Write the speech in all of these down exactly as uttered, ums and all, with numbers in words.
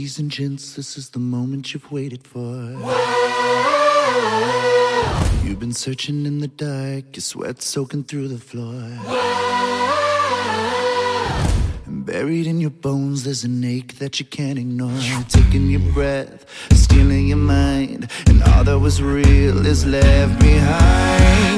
Ladies and gents, this is the moment you've waited for. Wow. You've been searching in the dark, your sweat soaking through the floor. Wow. And buried in your bones, there's an ache that you can't ignore. Taking your breath, stealing your mind, and all that was real is left behind.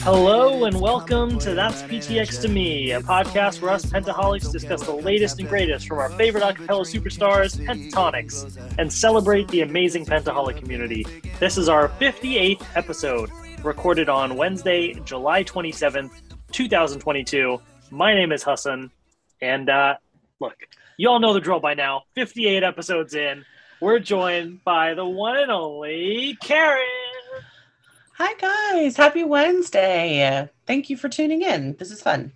Hello and welcome to That's P T X to Me, a podcast where us Pentaholics discuss the latest and greatest from our favorite acapella superstars, Pentatonix, and celebrate the amazing Pentaholic community. This is our fifty-eighth episode, recorded on Wednesday, July twenty-seventh, twenty twenty-two. My name is Hassan, and uh, look, you all know the drill by now. fifty-eight episodes in, we're joined by the one and only Karen. Hi guys, happy Wednesday. Thank you for tuning in. This is fun.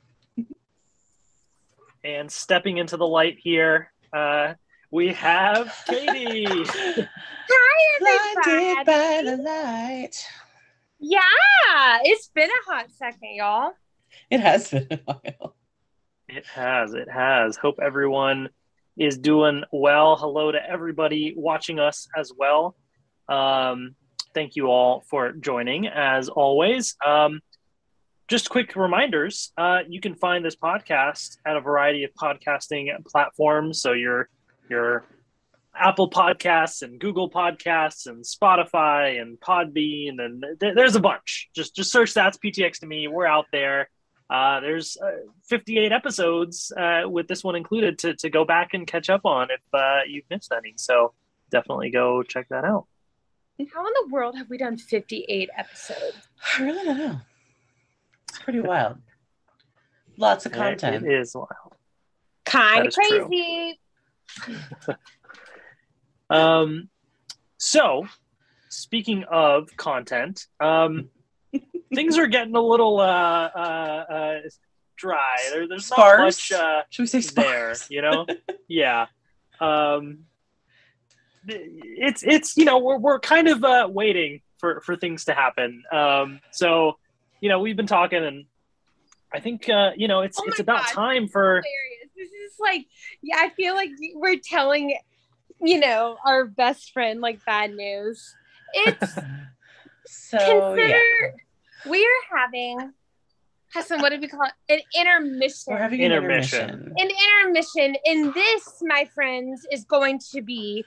And stepping into the light here, uh, we have Katie. Hi, everybody. Blinded by the light. Yeah, it's been a hot second, y'all. It has been a while. It has, it has. Hope everyone is doing well. Hello to everybody watching us as well. Um, Thank you all for joining, as always. Um, just quick reminders, uh, you can find this podcast at a variety of podcasting platforms. So your your Apple Podcasts and Google Podcasts and Spotify and Podbean, and th- there's a bunch. Just just search That's P T X to Me. We're out there. Uh, there's uh, fifty-eight episodes uh, with this one included to, to go back and catch up on if uh, you've missed any. So definitely go check that out. How in the world have we done fifty-eight episodes? I really don't know. It's pretty wild. Lots of content. It is wild. Kind of crazy. um. So, speaking of content, um, things are getting a little uh, uh, uh, dry. There, there's sparse. Not much. Uh, Should we say sparse? There, you know? Yeah. Um. It's it's you know we're we're kind of uh, waiting for, for things to happen. Um, so you know we've been talking, and I think uh, you know it's oh it's about God, time for. This is like yeah, I feel like we're telling you know our best friend like bad news. It's so consider yeah. we're having. Hassan, what did we call it? An intermission. We're having an intermission. An intermission, and this, my friends, is going to be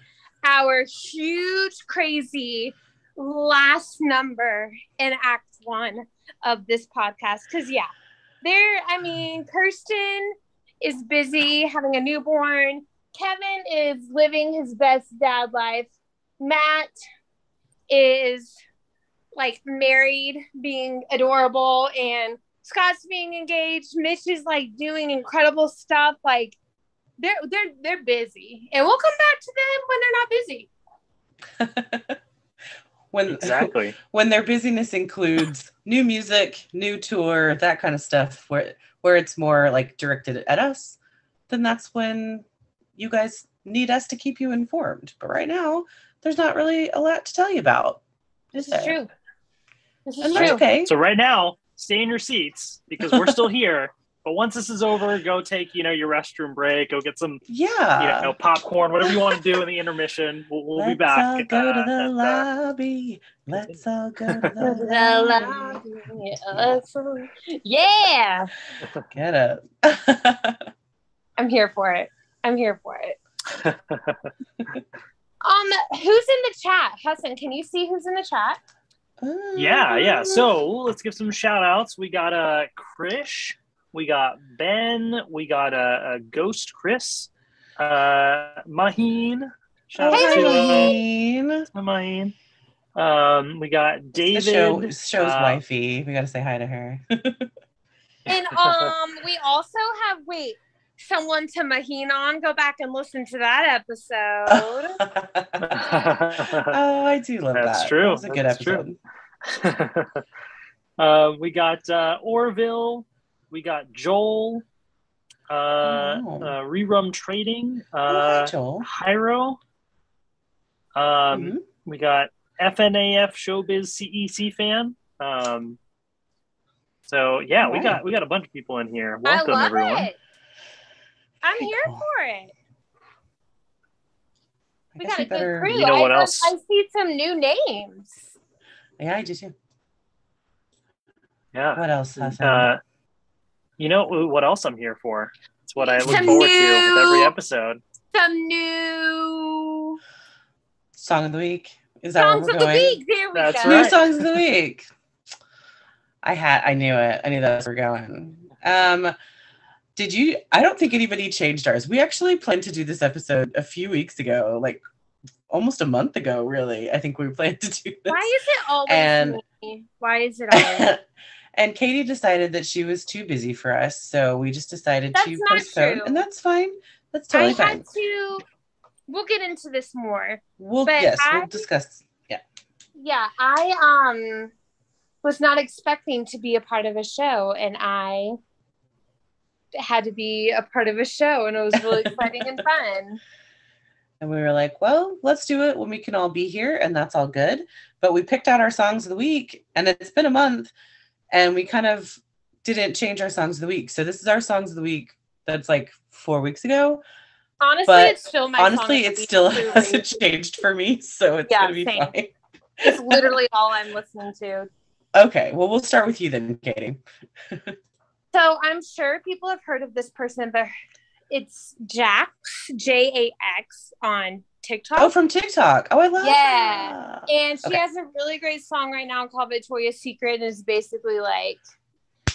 our huge, crazy last number in Act One of this podcast. Because, yeah, there, I mean, Kirsten is busy having a newborn. Kevin is living his best dad life. Matt is, like, married, being adorable. And Scott's being engaged. Mitch is, like, doing incredible stuff, like, They're they're they're busy, and we'll come back to them when they're not busy. when exactly when their busyness includes new music, new tour, that kind of stuff. Where where it's more like directed at us, then that's when you guys need us to keep you informed. But right now, there's not really a lot to tell you about. This is true. This is and true. Okay. So right now, stay in your seats because we're still here. But once this is over, go take, you know, your restroom break. Go get some, yeah, you know, popcorn, whatever you want to do in the intermission. We'll, we'll be back. All at, go uh, at, uh, Let's all go to the lobby. Let's all go to the lobby. Yeah. Get up. I'm here for it. I'm here for it. um, who's in the chat? Hassan, can you see who's in the chat? Yeah, yeah. So let's give some shout outs. We got uh, Krish. We got Ben. We got a, a Ghost Chris. Uh, Maheen. Shout hey, out to Maheen. Um, we got David. The show, show's uh, wifey. We got to say hi to her. And um, we also have, wait, someone to Maheen on. Go back and listen to that episode. Oh, I do love That's that. True. That was a That's good episode. True. uh, we got uh, Orville. We got Joel, uh, oh. uh, Rerum Trading, uh, oh, hi, Hiro. Um, mm-hmm. We got F N A F Showbiz C E C fan. Um, so yeah, All we right. got we got a bunch of people in here. Welcome, I love everyone. It. I'm here for it. We got a good crew. You know what else? I see some new names. Yeah, I do too. Yeah. What else? Uh, you know what else I'm here for? It's what I look some forward new, to with every episode. Some new song of the week. Is that songs where we're of going? The week. There we That's go. Right. New songs of the week. I had. I knew it. I knew that's where we're going. Um, did you? I don't think anybody changed ours. We actually planned to do this episode a few weeks ago, like almost a month ago. Really, I think we planned to do this. Why is it always and, me? Why is it always? And Katie decided that she was too busy for us, so we just decided that's to postpone, and that's fine. That's totally I fine. I had to. We'll get into this more. We'll but yes, I, we'll discuss. Yeah. Yeah, I um was not expecting to be a part of a show, and I had to be a part of a show, and it was really exciting and fun. And we were like, well, let's do it when we can all be here, and that's all good. But we picked out our songs of the week, and it's been a month, and we kind of didn't change our songs of the week. So this is our songs of the week that's like four weeks ago. Honestly, but it's still my honestly, song it still movie. Hasn't changed for me, so it's yeah, gonna be same. Fine. It's literally all I'm listening to. Okay, well, we'll start with you then, Katie. So I'm sure people have heard of this person, but it's Jax J A X on TikTok. Oh, from TikTok. Oh, I love. Yeah, that. And she okay. has a really great song right now called "Victoria's Secret," and is basically like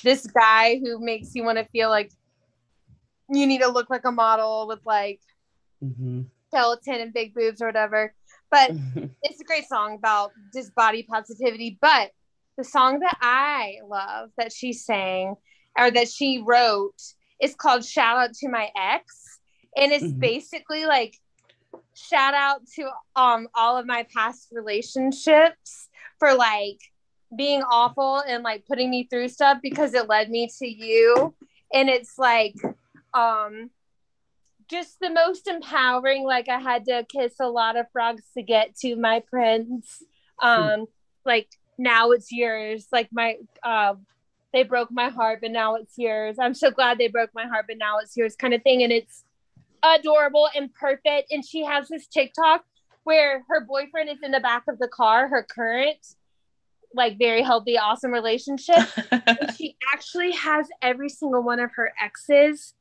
this guy who makes you want to feel like you need to look like a model with like mm-hmm. skeleton and big boobs or whatever. But it's a great song about just body positivity. But the song that I love that she sang or that she wrote is called "Shout Out to My Ex." And it's mm-hmm. basically like shout out to um all of my past relationships for like being awful and like putting me through stuff because it led me to you. And it's like Um, just the most empowering. Like I had to kiss a lot of frogs to get to my prince. Um, mm. Like now it's yours. Like my, uh, they broke my heart, but now it's yours. I'm so glad they broke my heart, but now it's yours, kind of thing. And it's adorable and perfect. And she has this TikTok where her boyfriend is in the back of the car. Her current, like very healthy, awesome relationship. And she actually has every single one of her exes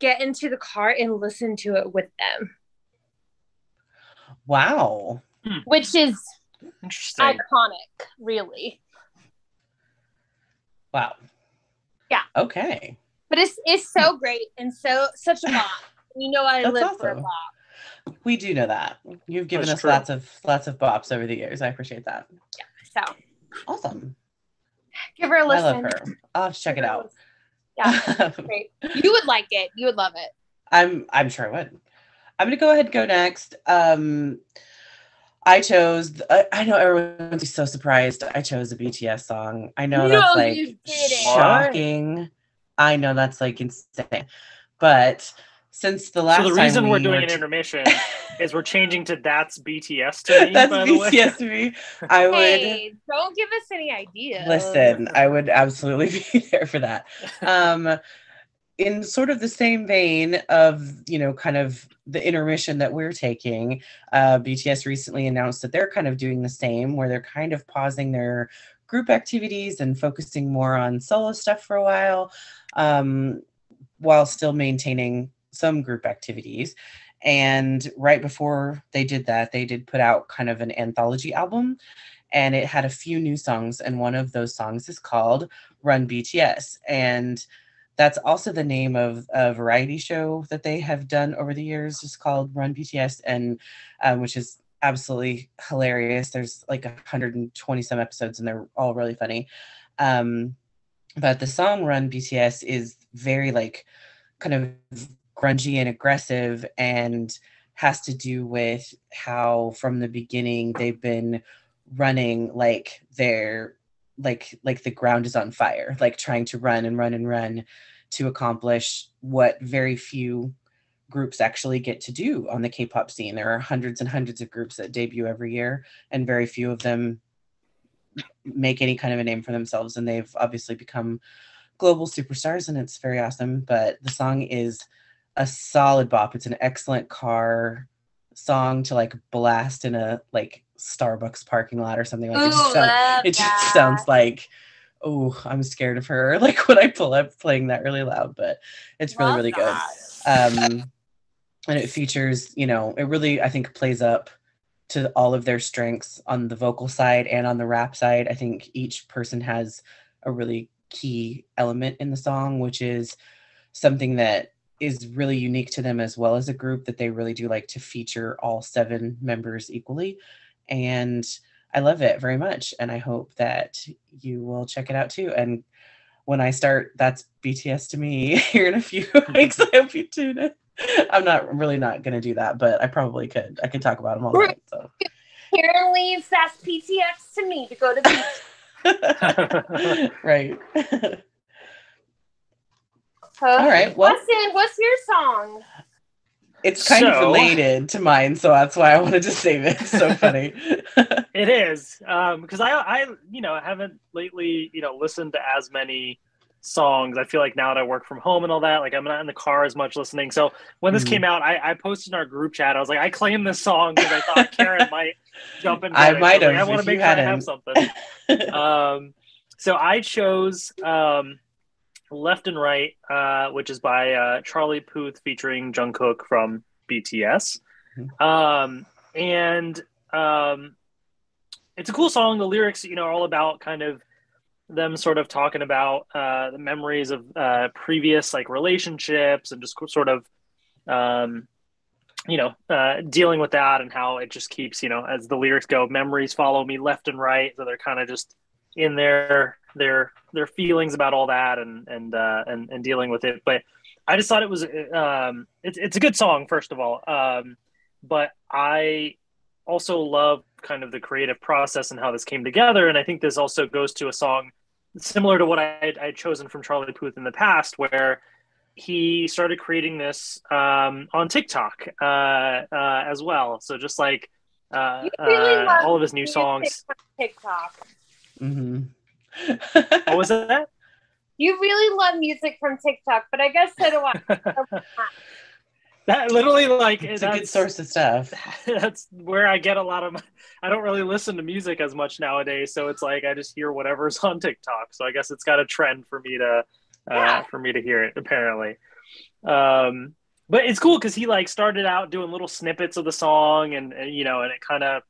get into the car and listen to it with them. Wow. Which is interesting. Iconic, really. Wow. Yeah. Okay. But it's it's so great and so such a bop. You know I That's live awesome. For a bop. We do know that. You've given That's us true. lots of lots of bops over the years. I appreciate that. Yeah. So awesome. Give her a listen. I love her. I'll have to check Give it out. Yeah, great. You would like it. You would love it. I'm I'm sure I would. I'm going to go ahead and go next. Um, I chose, I, I know everyone's so surprised. I chose a B T S song. I know no, that's like shocking. What? I know that's like insane. But since the last time. So the time reason we we're doing were... an intermission is we're changing to That's B T S to Me, that's by the way. That's B T S to Me. I would. Hey, don't give us any ideas. Listen, I would absolutely be there for that. Um, in sort of the same vein of, you know, kind of the intermission that we're taking, uh, B T S recently announced that they're kind of doing the same, where they're kind of pausing their group activities and focusing more on solo stuff for a while, um, while still maintaining some group activities. And right before they did that, they did put out kind of an anthology album, and it had a few new songs. And one of those songs is called Run B T S. And that's also the name of a variety show that they have done over the years, just called Run B T S, and um, which is absolutely hilarious. There's like one hundred twenty some episodes, and they're all really funny. Um, but the song Run B T S is very like kind of grungy and aggressive, and has to do with how from the beginning they've been running like they're like like the ground is on fire, like trying to run and run and run to accomplish what very few groups actually get to do on the K-pop scene. There are hundreds and hundreds of groups that debut every year, and very few of them make any kind of a name for themselves, and they've obviously become global superstars, and it's very awesome. But the song is a solid bop. It's an excellent car song to like blast in a like Starbucks parking lot or something. Like, ooh, it just sounds, it just sounds like, oh, I'm scared of her. Like when I pull up playing that really loud, but it's love really, really that. Good. Um, and it features, you know, it really, I think, plays up to all of their strengths on the vocal side and on the rap side. I think each person has a really key element in the song, which is something that is really unique to them as well as a group, that they really do like to feature all seven members equally. And I love it very much. And I hope that you will check it out too. And when I start That's B T S to Me here in a few weeks, I hope you tune in. I'm not really not going to do that, but I probably could. I could talk about them all night. So. Karen leaves That's B T S to Me to go to the right. Okay. All right. Well, Austin, what's your song? It's kind so, of related to mine, so that's why I wanted to save it. It's so funny. It is. Because um, I, I, you know, haven't lately, you know, listened to as many songs. I feel like now that I work from home and all that, like I'm not in the car as much listening. So when this mm. came out, I, I posted in our group chat. I was like, I claim this song because I thought Karen might jump in. I might have. Like, I want to make sure I have something. um, so I chose um, Left and Right, uh, which is by uh, Charlie Puth featuring Jungkook from B T S. Mm-hmm. Um, and um, it's a cool song. The lyrics, you know, are all about kind of them sort of talking about uh, the memories of uh, previous like relationships and just sort of, um, you know, uh, dealing with that and how it just keeps, you know, as the lyrics go, memories follow me left and right. So they're kind of just in their, their, their feelings about all that and, and, uh, and, and dealing with it. But I just thought it was, um, it's, it's a good song, first of all. Um, but I also love kind of the creative process and how this came together. And I think this also goes to a song similar to what I had, I had chosen from Charlie Puth in the past, where he started creating this um, on TikTok uh, uh, as well. So just like uh, really uh, all of his new songs. TikTok. Mm-hmm. What was that? You really love music from TikTok, but I guess so do I. That literally, like, it's a good source of stuff. That's where I get a lot of my, I don't really listen to music as much nowadays, so it's like I just hear whatever's on TikTok. So I guess it's got a trend for me to uh, yeah. for me to hear it, apparently. Um, but it's cool because he like started out doing little snippets of the song, and, and you know, and it kind of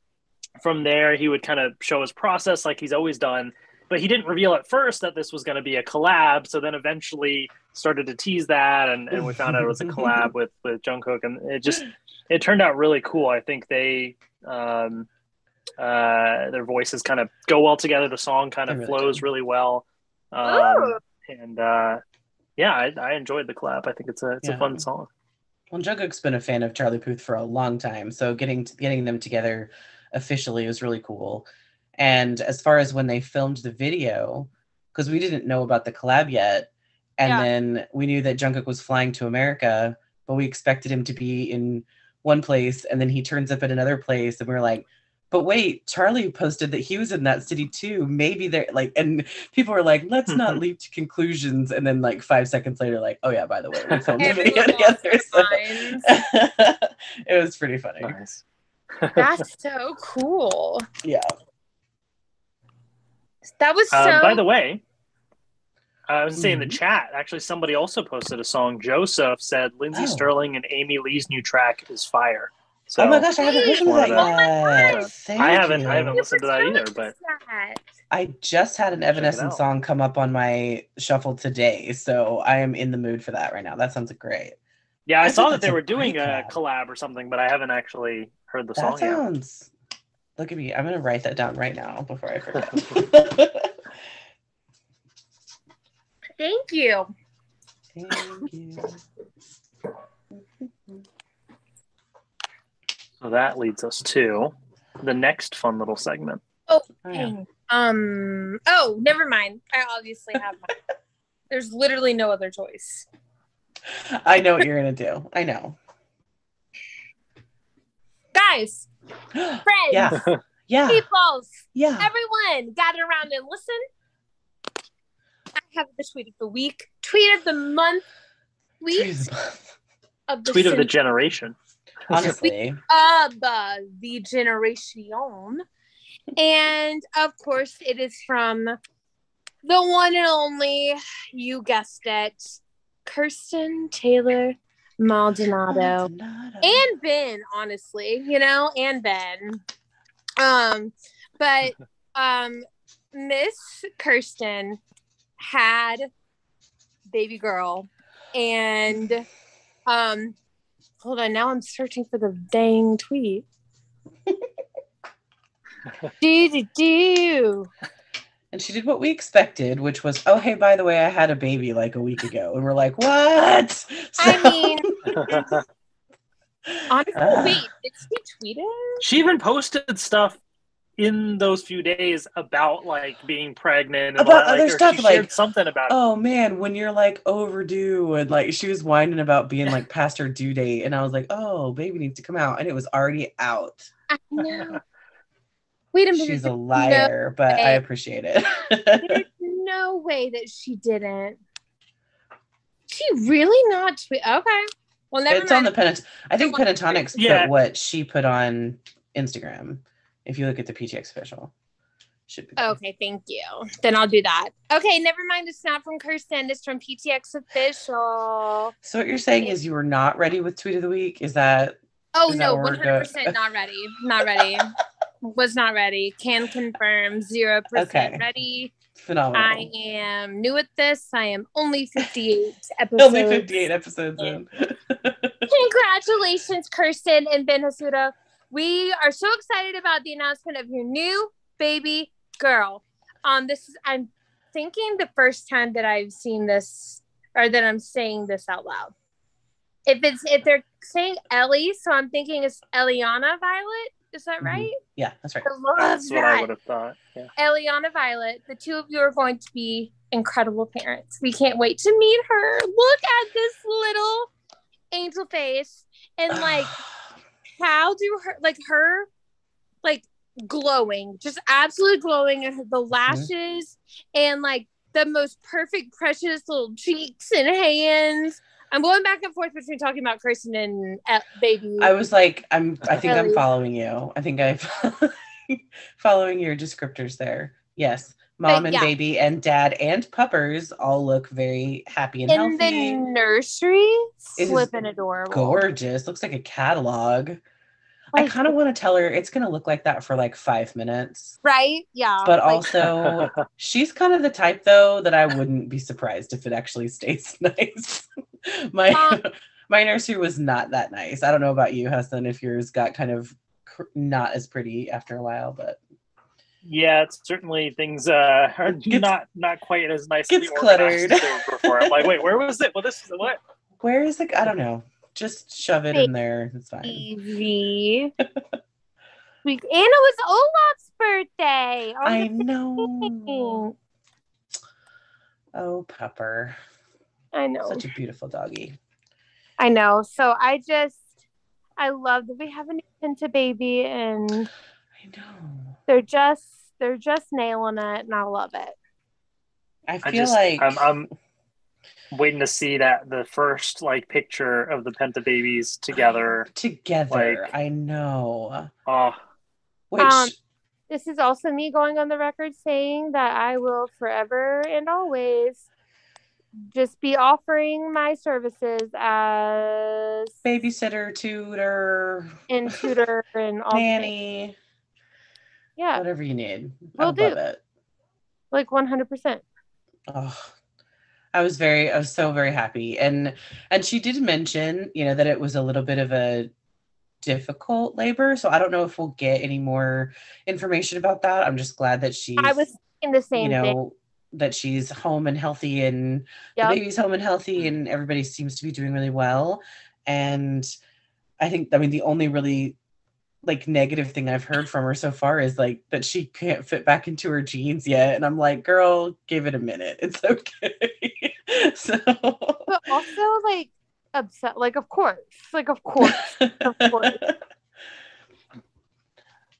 from there he would kind of show his process like he's always done. But he didn't reveal at first that this was going to be a collab. So then eventually started to tease that. And, and we found out it was a collab with, with Jungkook. And it just, it turned out really cool. I think they, um, uh, their voices kind of go well together. The song kind of really flows do. really well. Um, oh. And uh, yeah, I, I enjoyed the collab. I think it's a, it's yeah. a fun song. Well, Jungkook's been a fan of Charlie Puth for a long time. So getting, getting them together officially was really cool. And as far as when they filmed the video, because we didn't know about the collab yet, and yeah. then we knew that Jungkook was flying to America, but we expected him to be in one place, and then he turns up at another place, and we were like, but wait, Charlie posted that he was in that city too. Maybe they're like, and people were like, let's not leap to conclusions. And then like five seconds later, like, oh yeah, by the way, we filmed the video together. So. It was pretty funny. Nice. That's so cool. Yeah. That was so. Um, by the way, I was saying mm-hmm. in the chat. Actually, somebody also posted a song. Joseph said Lindsey oh. Sterling and Amy Lee's new track is fire. So, oh my gosh, I haven't listened to that yet. Oh my gosh. I haven't. You. I haven't listened to that either. But that. I just had an Evanescence song come up on my shuffle today, so I am in the mood for that right now. That sounds great. Yeah, I, I saw that they were doing collab. a collab or something, but I haven't actually heard the that song sounds... yet. Look at me. I'm going to write that down right now before I forget. Thank you. Thank you. So that leads us to the next fun little segment. Oh, yeah. um, oh, never mind. I obviously have mine. There's literally no other choice. I know what you're going to do. I know. Guys. Friends, yeah. yeah, peoples, yeah, everyone, gather around and listen. I have the tweet of the week, tweet of the month, tweet, tweet of the month. of the tweet cent- of the generation. honestly. Of uh, the Generation. And of course, it is from the one and only, you guessed it, Kirsten Taylor Maldonado. Maldonado. And Ben, honestly, you know, and Ben. Um, but um, Miss Kirsten had baby girl, and um, hold on, now I'm searching for the dang tweet. do do do. And she did what we expected, which was, oh, hey, by the way, I had a baby like a week ago. And we're like, what? So... I mean, honestly, uh, wait, did she tweet it? She even posted stuff in those few days about, like, being pregnant. And about like, other stuff. She like, something about oh, it. man, when you're, like, overdue. And, like, she was whining about being, like, past her due date. And I was like, oh, baby needs to come out. And it was already out. I know. Wait a minute. She's a liar, no but way. I appreciate it. There's no way that she didn't. She really not tweet. Okay. Well, never it's mind. On the Pentat- I think Pentatonix yeah. put what she put on Instagram. If you look at the P T X official, should be. Okay, thank you. Then I'll do that. Okay, never mind. It's not from Kirsten. It's from P T X official. So what you're saying is you were not ready with Tweet of the Week? Is that? Oh is no, one hundred percent not ready. Not ready. Was not ready. Can confirm. Zero percent ready. Phenomenal. I am new at this. I am only fifty-eight episodes. Only fifty-eight episodes in. Congratulations, Kirsten and Ben Hasuda. We are so excited about the announcement of your new baby girl. Um, this is, I'm thinking, the first time that I've seen this, or that I'm saying this out loud. If it's if they're saying Ellie, so I'm thinking it's Eliana Violet. Is that right? Mm-hmm. Yeah, that's right. I love that's that. What I would have thought. Yeah. Eliana Violet, the two of you are going to be incredible parents. We can't wait to meet her. Look at this little angel face. And like, how do her, like her, like glowing, just absolutely glowing, and the lashes mm-hmm. and like the most perfect, precious little cheeks and hands. I'm going back and forth between talking about Kirsten and baby. I was like, I'm. I think Ellie. I'm following you. I think I'm following your descriptors there. Yes, mom but, and yeah. baby and dad and puppers all look very happy and in healthy. In the nursery, flipping adorable, gorgeous. Looks like a catalog. Like, I kind of want to tell her it's going to look like that for like five minutes. Right? Yeah. But like, also, she's kind of the type, though, that I wouldn't be surprised if it actually stays nice. my um, my nursery was not that nice. I don't know about you, Huston, if yours got kind of cr- not as pretty after a while, but. Yeah, it's certainly things uh, are gets, not, not quite as nicely gets organized cluttered. As before. I'm like, wait, where was it? Well, this is the what? Where is it? I don't know. Just shove it in there. It's fine. Easy. And it was Olaf's birthday. Oh, I know. Oh, Pepper. I know. Such a beautiful doggy. I know. So I just, I love that we have a new Pinta baby, and I know they're just, they're just nailing it, and I love it. I feel I just, like I'm. I'm... waiting to see that the first like picture of the Penta babies together. Together, like, I know. Oh, which um, this is also me going on the record saying that I will forever and always just be offering my services as babysitter, tutor, and tutor, and all nanny. Things. Yeah, whatever you need, we'll I'll do love it. Like one hundred percent. Oh. I was very, I was so very happy. And, and she did mention, you know, that it was a little bit of a difficult labor. So I don't know if we'll get any more information about that. I'm just glad that she's, I was in the same, you know, thing. That she's home and healthy, and yep. the baby's home and healthy, and everybody seems to be doing really well. And I think, I mean, the only really like negative thing I've heard from her so far is like that she can't fit back into her jeans yet. And I'm like, girl, give it a minute. It's okay. so But also like upset, like of course. Like of course. of course.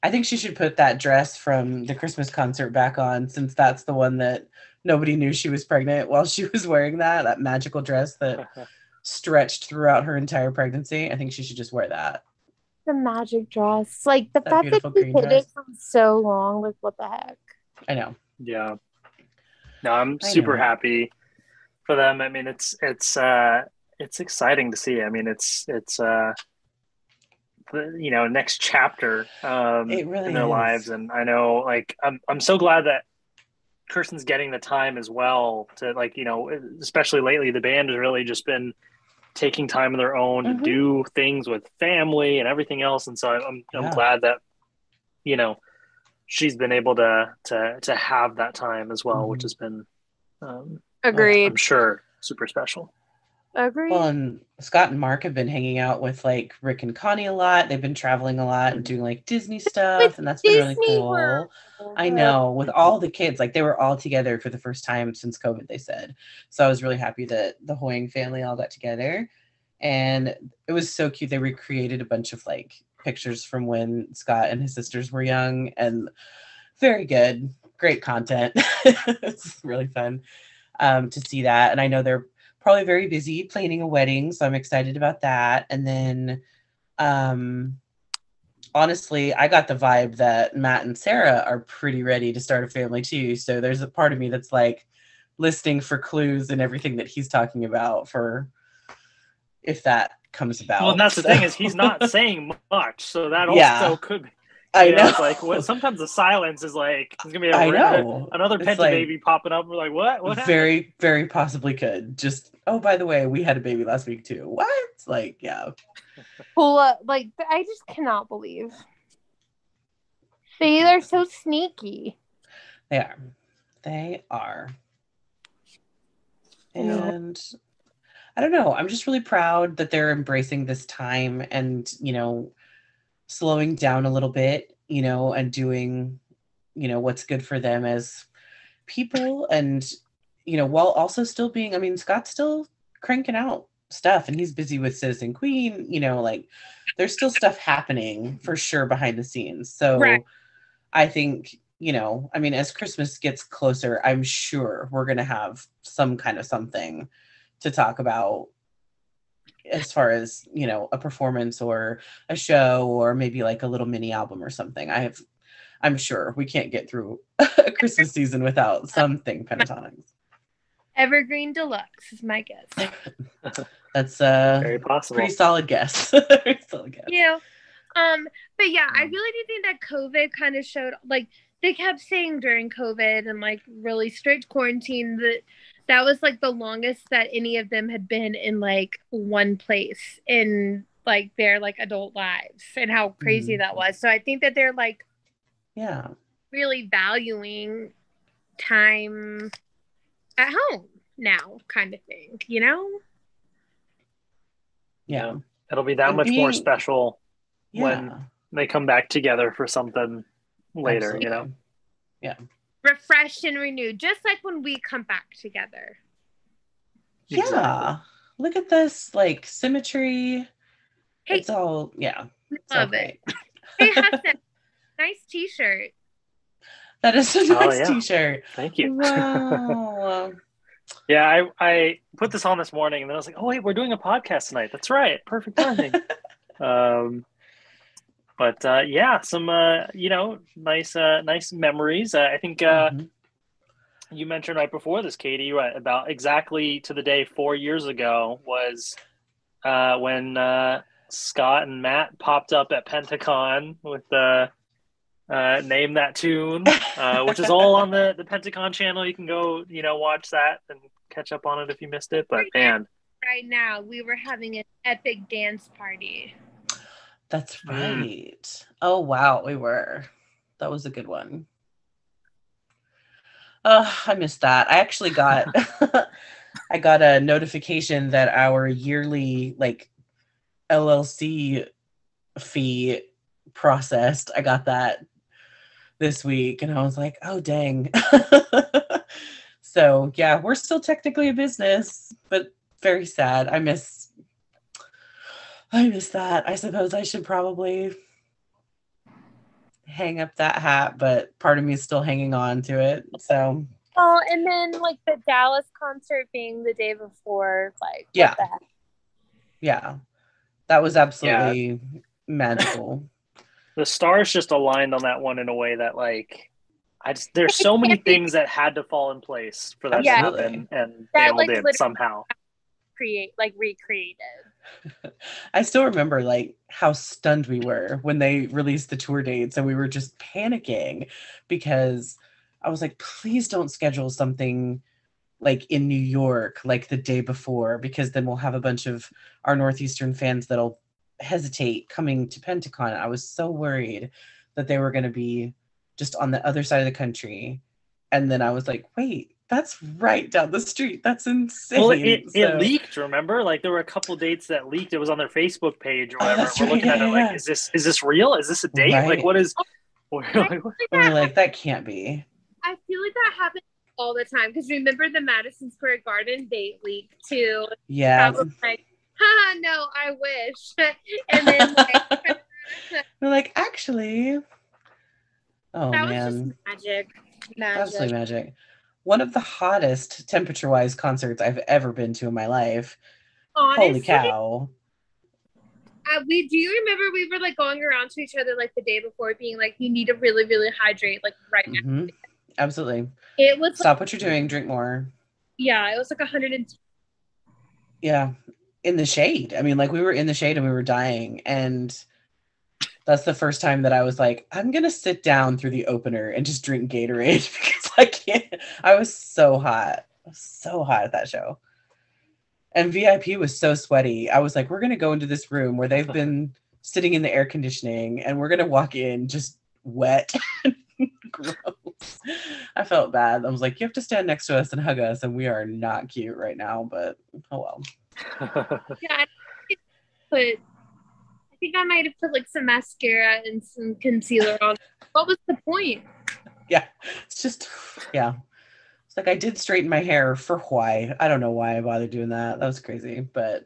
I think she should put that dress from the Christmas concert back on, since that's the one that nobody knew she was pregnant while she was wearing that, that magical dress that stretched throughout her entire pregnancy. I think she should just wear that. the magic dress. Like the that fact that he hid it for so long, like what the heck? I know. Yeah. No, I'm I super know. happy for them. I mean, it's it's uh, it's exciting to see. I mean, it's it's uh, you know, next chapter um, it really in their is. lives, and I know, like, I'm I'm so glad that Kirsten's getting the time as well to, like, you know, especially lately the band has really just been taking time of their own mm-hmm. to do things with family and everything else, and so I'm I'm yeah. glad that, you know, she's been able to to to have that time as well, mm-hmm. which has been um, agreed. Uh, I'm sure super special. Agreed. Well, and Scott and Mark have been hanging out with like Rick and Connie a lot. They've been traveling a lot and doing like Disney stuff, and that's been Disney really cool. World. I know, with all the kids, like they were all together for the first time since COVID, they said. So I was really happy that the Hoying family all got together, and it was so cute. They recreated a bunch of like pictures from when Scott and his sisters were young, and very good, great content. It's really fun um, to see that, and I know they're probably very busy planning a wedding, so I'm excited about that. And then um honestly, I got the vibe that Matt and Sarah are pretty ready to start a family too, so there's a part of me that's like listening for clues and everything that he's talking about for if that comes about. Well, and that's so. The thing is he's not saying much, so that also yeah. could be I know. know. It's like what, sometimes the silence is like it's gonna be a, I know. a, another Penta like, baby popping up. We're like, what? What? Happened? Very, very possibly could just. Oh, by the way, we had a baby last week too. What? Like, yeah. Pull up, like I just cannot believe they are so sneaky. They are. They are. And I don't know. I'm just really proud that they're embracing this time, and you know, slowing down a little bit, you know, and doing, you know, what's good for them as people, and you know, while also still being, I mean, Scott's still cranking out stuff, and he's busy with Citizen Queen, you know, like there's still stuff happening for sure behind the scenes. So right. I think, you know, I mean, as Christmas gets closer, I'm sure we're gonna have some kind of something to talk about as far as, you know, a performance or a show or maybe like a little mini album or something. I have, I'm sure we can't get through a Christmas season without something Pentatonix. Evergreen Deluxe is my guess. That's uh, very possible. Pretty solid guess. Very solid guess. Yeah. Um, but yeah, I really do think that COVID kind of showed, like they kept saying during COVID and like really strict quarantine that that was like the longest that any of them had been in like one place in like their like adult lives, and how crazy mm-hmm. that was. So I think that they're like, yeah, really valuing time at home now, kind of thing, you know? Yeah. It'll be that It'll much be... more special yeah. when they come back together for something later, Absolutely. You know? Yeah. Refreshed and renewed, just like when we come back together. Yeah, exactly. Look at this, like symmetry. Hey, it's all yeah. Love okay. it. Hey, Hudson, nice T-shirt. That is a nice oh, yeah. T-shirt. Thank you. Wow. yeah, I I put this on this morning, and then I was like, oh wait, we're doing a podcast tonight. That's right, perfect timing. um. But uh, yeah, some uh, you know, nice uh, nice memories. Uh, I think uh, mm-hmm. you mentioned right before this, Katie, right, about exactly to the day four years ago was uh, when uh, Scott and Matt popped up at Pentacon with the uh, uh, Name That Tune, uh, which is all on the the Pentacon channel. You can go, you know, watch that and catch up on it if you missed it. But right man, right now we were having an epic dance party. That's right. Oh, wow. We were. That was a good one. Oh, I missed that. I actually got, I got a notification that our yearly like L L C fee processed. I got that this week, and I was like, oh, dang. So yeah, we're still technically a business, but very sad. I miss I miss that. I suppose I should probably hang up that hat, but part of me is still hanging on to it. So. Oh, and then like the Dallas concert being the day before, like yeah, what the heck? Yeah, that was absolutely yeah. magical. The stars just aligned on that one in a way that, like, I just, there's so many things that had to fall in place for that yeah. to happen, and that, they all like, did somehow. Create like recreated. I still remember like how stunned we were when they released the tour dates, and we were just panicking because I was like, please don't schedule something like in New York like the day before, because then we'll have a bunch of our Northeastern fans that'll hesitate coming to Pentacon. I was so worried that they were going to be just on the other side of the country. And then I was like, wait, that's right down the street. That's insane. Well, it, so. it leaked, remember? Like, there were a couple dates that leaked. It was on their Facebook page or whatever. Oh, we're right. looking yeah, at it yeah. like, is this is this real? Is this a date? Right. Like, what is... We're like, what? We're like, that can't be. I feel like that happens all the time. Because remember the Madison Square Garden date leak, too? Yeah. I was like, ha, no, I wish. And then, like... We're like, actually... Oh, that man. That was just magic. Magic. Absolutely magic. One of the hottest temperature-wise concerts I've ever been to in my life. Honestly, holy cow. Uh, we do you remember we were like going around to each other like the day before being like, you need to really, really hydrate like right mm-hmm. now. Absolutely. It was Stop like, what you're doing, drink more. Yeah, it was like one hundred ten. Yeah, in the shade. I mean, like, we were in the shade and we were dying, and that's the first time that I was like, I'm going to sit down through the opener and just drink Gatorade because I can't. I was so hot. I was so hot at that show. And V I P was so sweaty. I was like, we're going to go into this room where they've been sitting in the air conditioning, and we're going to walk in just wet. Gross. I felt bad. I was like, you have to stand next to us and hug us, and we are not cute right now, but oh well. Yeah, but... I think I might have put like some mascara and some concealer on. What was the point? Yeah, it's just, yeah. It's like, I did straighten my hair for why. I don't know why I bothered doing that. That was crazy, but,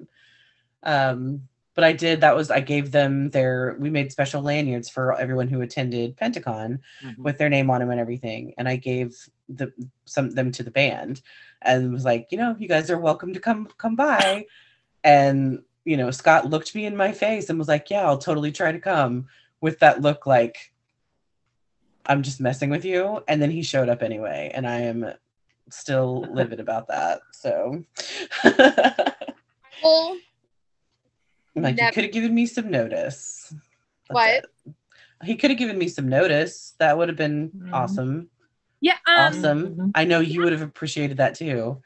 um, but I did. That was, I gave them their, we made special lanyards for everyone who attended Pentacon mm-hmm. with their name on them and everything. And I gave the some them to the band and was like, you know, you guys are welcome to come come by, and. You know, Scott looked me in my face and was like, yeah, I'll totally try to come, with that look like, I'm just messing with you. And then he showed up anyway. And I am still livid about that. So well, I'm like, never. He could have given me some notice. That's what? It. He could have given me some notice. That would have been mm-hmm. awesome. Yeah. Um, awesome. Mm-hmm. I know you would have appreciated that too.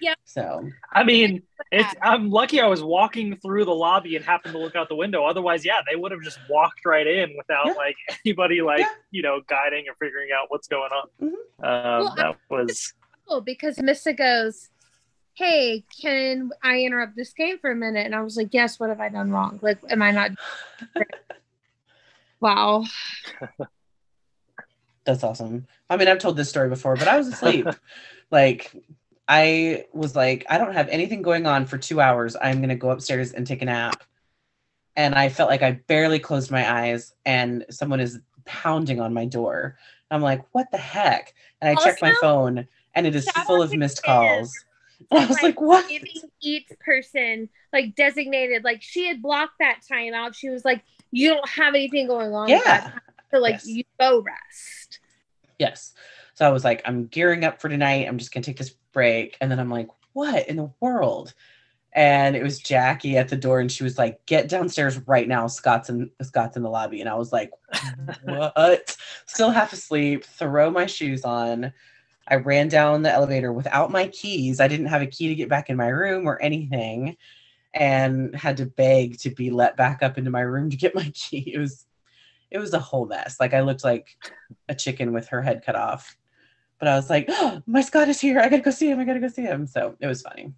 Yeah. So I mean, it's I'm lucky I was walking through the lobby and happened to look out the window. Otherwise, yeah, they would have just walked right in without yeah. like anybody like yeah. you know guiding or figuring out what's going on. Mm-hmm. Um, well, that was cool because Missa goes, "Hey, can I interrupt this game for a minute?" And I was like, "Yes. What have I done wrong? Like, am I not?" Wow. That's awesome. I mean, I've told this story before, but I was asleep, like. I was like, I don't have anything going on for two hours. I'm going to go upstairs and take a nap. And I felt like I barely closed my eyes and someone is pounding on my door. I'm like, what the heck? And I also, checked my phone and it is full of missed calls. And I was like, like what? Giving each person like designated, like she had blocked that time out. She was like, you don't have anything going on. Yeah. So like yes. you go rest. Yes. So I was like, I'm gearing up for tonight. I'm just going to take this break. And then I'm like, what in the world? And it was Jackie at the door, and she was like, get downstairs right now. Scott's in Scott's in the lobby. And I was like, what? Still half asleep, throw my shoes on. I ran down the elevator without my keys. I didn't have a key to get back in my room or anything, and had to beg to be let back up into my room to get my key. It was it was a whole mess. Like, I looked like a chicken with her head cut off. But I was like, oh, my Scott is here. I got to go see him. I got to go see him. So it was funny.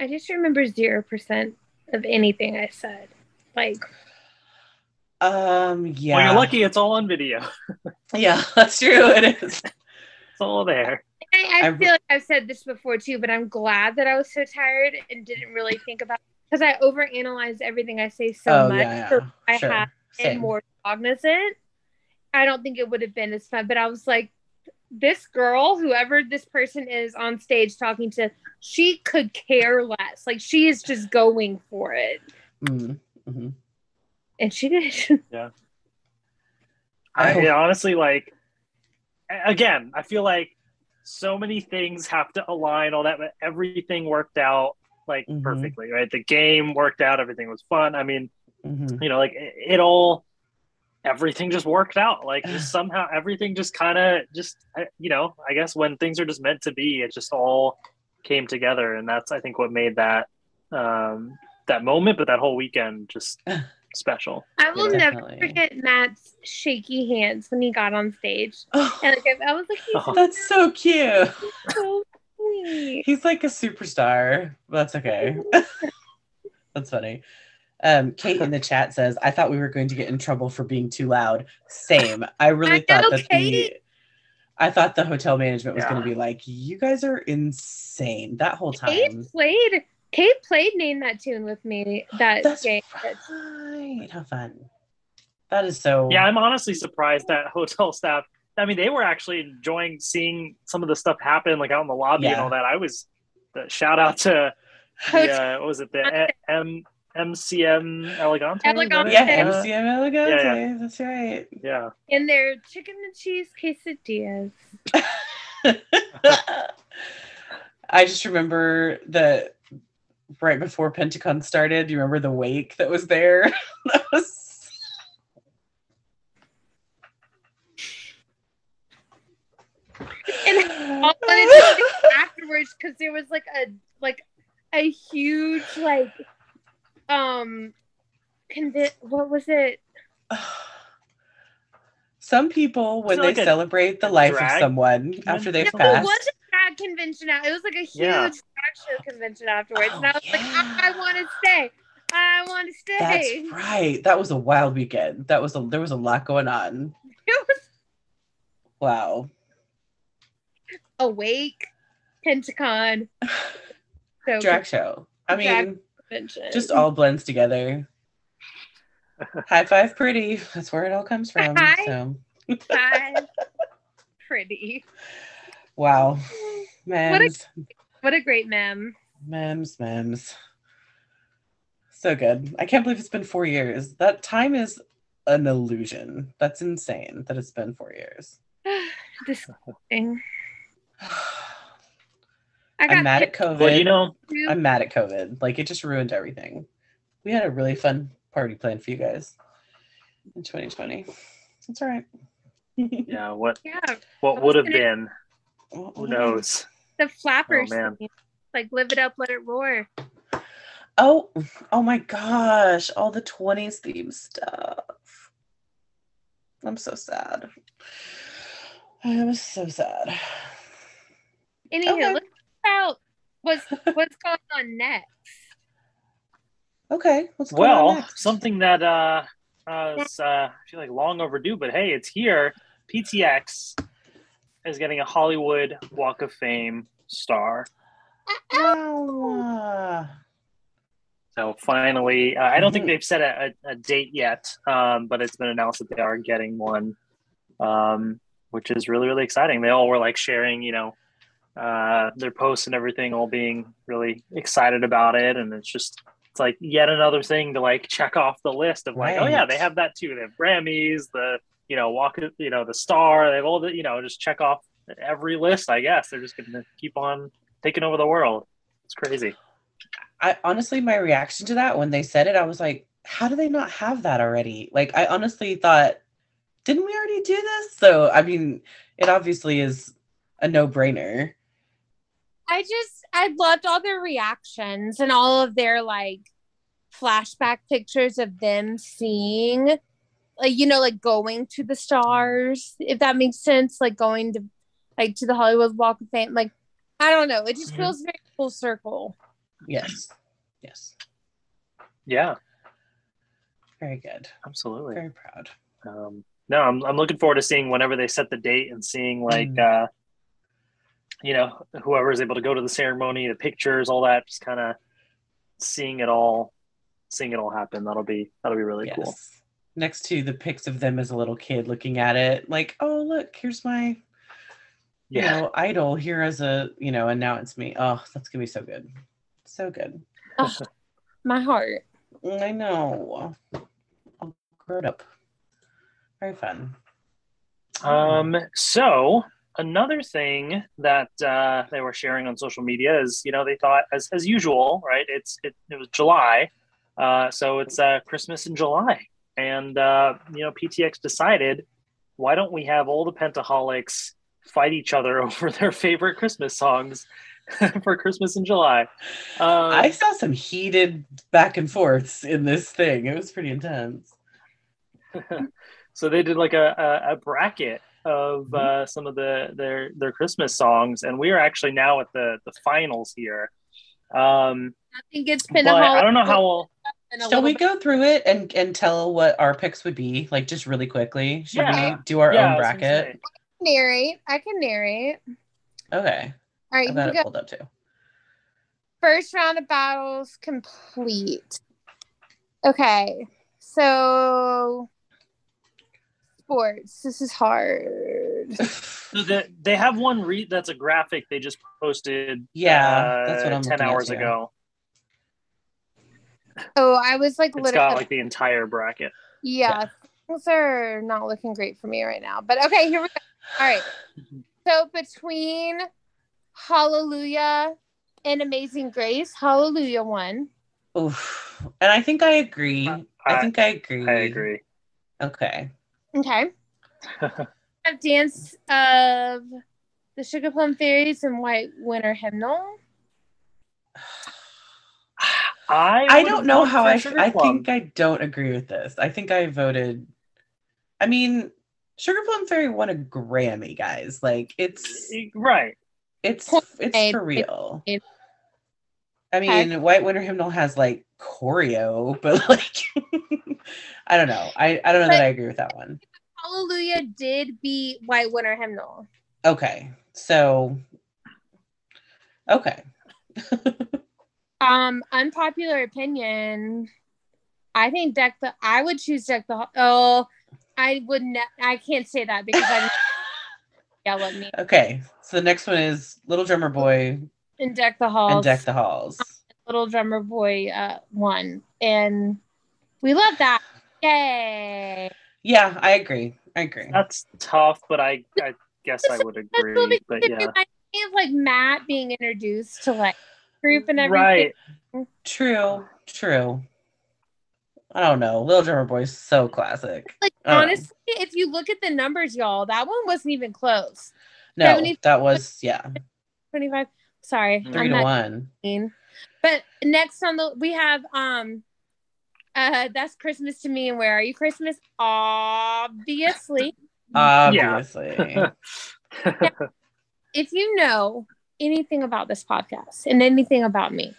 I just remember zero percent of anything I said. Like. Um, yeah. Well, you're lucky it's all on video. Yeah, that's true. It is. It's all there. I, I, I feel like I've said this before too, but I'm glad that I was so tired and didn't really think about it, because I overanalyze everything I say so oh, much. Yeah, yeah. So I sure. have been more cognizant. I don't think it would have been as fun, but I was like, this girl, whoever this person is on stage talking to, she could care less. Like, she is just going for it. Mm-hmm. And she did. Yeah. I, I honestly, like, again, I feel like so many things have to align, all that, but everything worked out, like, mm-hmm. perfectly, right? The game worked out, everything was fun. I mean, mm-hmm. you know, like, it, it all, everything just worked out. Like, just somehow everything just kind of just, you know, I guess when things are just meant to be, it just all came together. And that's, I think, what made that, um, that moment, but that whole weekend just... special. I will Definitely. never forget Matt's shaky hands when he got on stage. Oh. And like, I was like, oh, that's so cute. He's so sweet. He's like a superstar. That's okay. That's funny. Um, Kate in the chat says, I thought we were going to get in trouble for being too loud. Same. I really I thought know, that Kate. the I thought the hotel management was yeah. going to be like, you guys are insane that whole time. Kate played Kate played Name That Tune with me that That's day. Right. How fun. That is so... Yeah, I'm honestly surprised that hotel staff... I mean, they were actually enjoying seeing some of the stuff happen, like out in the lobby yeah. and all that. I was... Uh, shout out to... The, uh, what was it? The M- MCM Elegante? Elegante. Yeah, M C M Elegante. Yeah, yeah. That's right. Yeah. And their chicken and cheese quesadillas. I just remember the... right before Pentacon started, do you remember the wake that was there? That was... And all afterwards, because there was like a like a huge like um convi- what was it? Some people when like they celebrate the life drag? of someone after they've no, passed. What? Convention out. It was like a huge yeah. drag show convention afterwards, oh, and I was yeah. like, I, I want to stay. I want to stay. That's right. That was a wild weekend. That was a there was a lot going on. It was wow. Awake, Pentacon, so drag show. I mean, convention. Just all blends together. High five, pretty. That's where it all comes from. High so. five, pretty. Wow. Mems. What a, what a great mem. Mems, mems. So good. I can't believe it's been four years. That time is an illusion. That's insane that it's been four years. Disgusting. I got I'm mad picked. at COVID. Well, you know, I'm mad at COVID. Like, it just ruined everything. We had a really fun party planned for you guys in twenty twenty. That's all right. Yeah, what, yeah, what would have gonna- been... Who knows? The flappers. Oh, like, live it up, let it roar. Oh, oh my gosh. All the twenties theme stuff. I'm so sad. I am so sad. Anywho, okay. Let's talk about what's, what's going on next. Okay. What's going well, on next? Something that uh, uh, is, uh, I feel like long overdue, but hey, it's here. P T X is getting a Hollywood Walk of Fame star. Oh. So finally, uh, I don't mm-hmm. think they've set a, a, a date yet, um, but it's been announced that they are getting one, um, which is really, really exciting. They all were like sharing, you know, uh, their posts and everything, all being really excited about it. And it's just, it's like yet another thing to like check off the list of like, right. oh yeah, they have that too. They have Grammys, the, you know, walk, you know, the star, they've all, the, you know, just check off every list, I guess. They're just going to keep on taking over the world. It's crazy. I honestly, my reaction to that when they said it, I was like, how do they not have that already? Like, I honestly thought, didn't we already do this? So, I mean, it obviously is a no-brainer. I just, I loved all their reactions and all of their, like, flashback pictures of them seeing... like, you know, like going to the stars, if that makes sense, like going to like to the Hollywood Walk of Fame. Like, I don't know. It just mm-hmm. feels very full circle. Yes. Yes. Yeah. Very good. Absolutely. Very proud. Um, no, I'm I'm looking forward to seeing whenever they set the date and seeing like, mm. uh, you know, whoever is able to go to the ceremony, the pictures, all that, just kind of seeing it all, seeing it all happen. That'll be, that'll be really yes. cool. Next to the pics of them as a little kid looking at it, like, oh, look, here's my, you yeah. know, idol here as a, you know, and now it's me. Oh, that's going to be so good. So good. Oh, my heart. I know. I'll Word up. Very fun. Um, so another thing that uh, they were sharing on social media is, you know, they thought, as as usual, right? It's it, it was July, uh, so it's uh, Christmas in July, and uh, you know, P T X decided, why don't we have all the Pentaholics fight each other over their favorite Christmas songs for Christmas in July? Um, I saw some heated back and forths in this thing. It was pretty intense. So they did like a, a, a bracket of uh, some of the their their Christmas songs, and we are actually now at the, the finals here. Um, Nothing gets pinned. I don't know how we'll. Shall we bit. go through it and, and tell what our picks would be, like just really quickly? Should yeah. we do our yeah, own bracket? I can narrate. I can narrate. Okay. All right. I've got it go. pulled up too. First round of battles complete. Okay. So. Sports. This is hard. So the, they have one read that's a graphic they just posted. Yeah, uh, that's what I'm ten hours ago. Oh, I was like, it's literally got like the entire bracket. Yeah, yeah, things are not looking great for me right now. But okay, here we go. All right. So between Hallelujah and Amazing Grace, Hallelujah won. Oof. And I think I agree. I, I think I agree. I agree. Okay. Okay. I've danced of the Sugar Plum Fairies and White Winter Hymnal. I I don't know how I I think I don't agree with this. I think I voted. I mean, Sugar Plum Fairy won a Grammy, guys. Like it's right. It's it's for real. I mean, White Winter Hymnal has like choreo, but like I don't know. I, I don't know but that I agree with that one. Hallelujah did beat White Winter Hymnal. Okay. So okay. um unpopular opinion. I think Deck the I would choose Deck the Oh, I would ne- I can't say that because I yell at me. Okay. So the next one is Little Drummer Boy and Deck the Halls. And Deck the Halls. Um, Little Drummer Boy uh, won. And we love that. Yay. Yeah, I agree. I agree. That's tough, but I, I guess I would agree. But yeah. I think of like Matt being introduced to like group and everything. Right. True. True. I don't know. Little Drummer Boy's so classic. Like honestly, know. if you look at the numbers, y'all, that one wasn't even close. No, that was yeah. twenty-five. Sorry. Three I'm to one. fifteen. But next on the we have um uh That's Christmas to Me and Where Are You Christmas? Obviously. Obviously. Yeah. Now, if you know anything about this podcast and anything about me,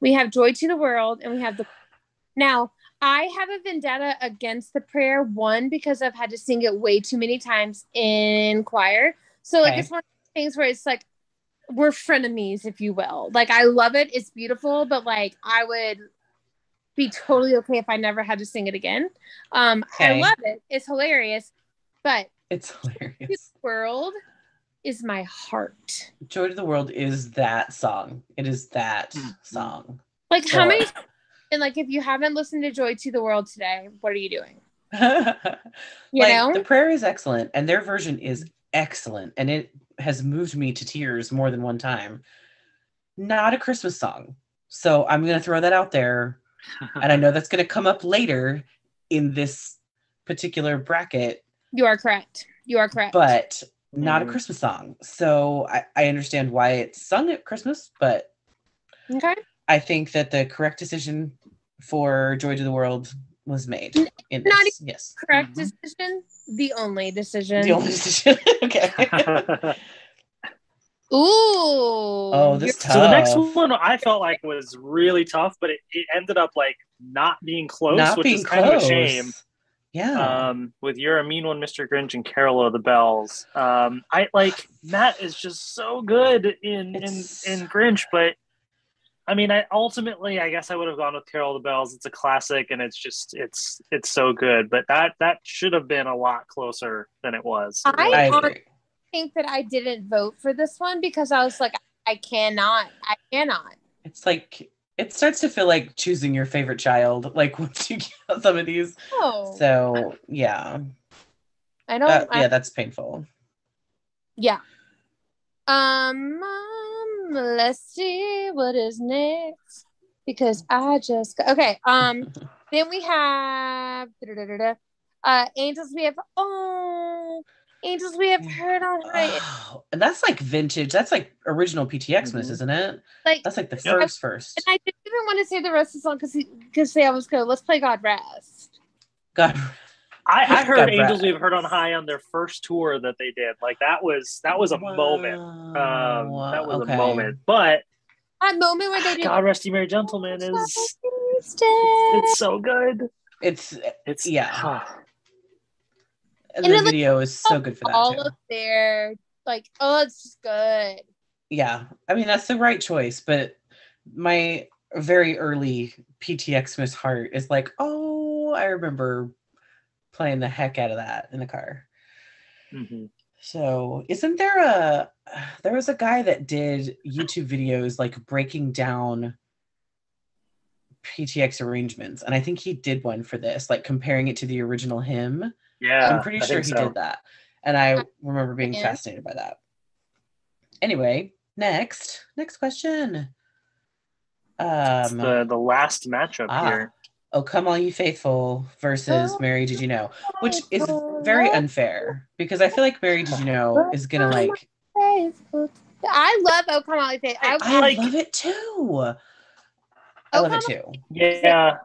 we have Joy to the World and we have the now I have a vendetta against the prayer one because I've had to sing it way too many times in choir. So like okay. it's one of the things where it's like we're frenemies, if you will. Like, I love it. It's beautiful, but like, I would be totally okay if I never had to sing it again. Um, okay. I love it. It's hilarious, but it's hilarious. Joy to the World is my heart. Joy to the World is that song. It is that song. Like, how many? And like, if you haven't listened to Joy to the World today, what are you doing? You like, know, the prayer is excellent, and their version is excellent, and it has moved me to tears more than one time. Not a Christmas song, so I'm gonna throw that out there. And I know that's gonna come up later in this particular bracket. You are correct. You are correct. But not a Christmas song, so I, I understand why it's sung at Christmas. But okay, I think that the correct decision for Joy to the World was made. In not this. Yes, correct mm-hmm. decision. The only decision. The only decision. Okay. Ooh. Oh, this tough. So the next one I felt like was really tough, but it, it ended up like not being close, not which being is close. Kind of a shame. Yeah. Um, with You're a Mean One, Mister Grinch, and Carol of the Bells. Um, I like Matt is just so good in it's... in in Grinch, but I mean, I ultimately, I guess I would have gone with Carol the Bells. It's a classic, and it's just, it's, it's so good. But that, that should have been a lot closer than it was. I, I think that I didn't vote for this one because I was like, I cannot, I cannot. It's like it starts to feel like choosing your favorite child, like once you get some of these. Oh. So yeah. I know. That, I, yeah, that's painful. Yeah. Um, um, let's see what is next, because I just okay. Um, then we have uh, Angels We Have oh Angels We Have Heard on High. Oh, and that's like vintage. That's like original P T X miss, mm-hmm. isn't it? Like that's like the first I, first. And I didn't even want to say the rest of the song because because they always go, let's play God Rest. God Rest. I, I heard God Angels We've Heard on High on their first tour that they did. Like that was that was a wow. moment. Um, that was okay. a moment. But that moment where they did God Rest You Merry Gentlemen is it's, it's so good. It's it's yeah. Huh. And, and the video like, is so good for that. All too. Of their like, oh, it's just good. Yeah, I mean that's the right choice. But my very early P T Xmas heart is like, oh, I remember playing the heck out of that in the car. Mm-hmm. So isn't there a there was a guy that did YouTube videos like breaking down P T X arrangements, and I think he did one for this, like comparing it to the original hymn. Yeah, I'm pretty I sure he so. did that, and I remember being yeah. fascinated by that. Anyway, next next question. Um, the the last matchup ah. here. Oh, Come All Ye Faithful versus Mary Did You Know, which is very unfair because I feel like Mary Did You Know is going to like... I love Oh, Come All Ye Faithful. I, I like... love it too. I love it too. Yeah.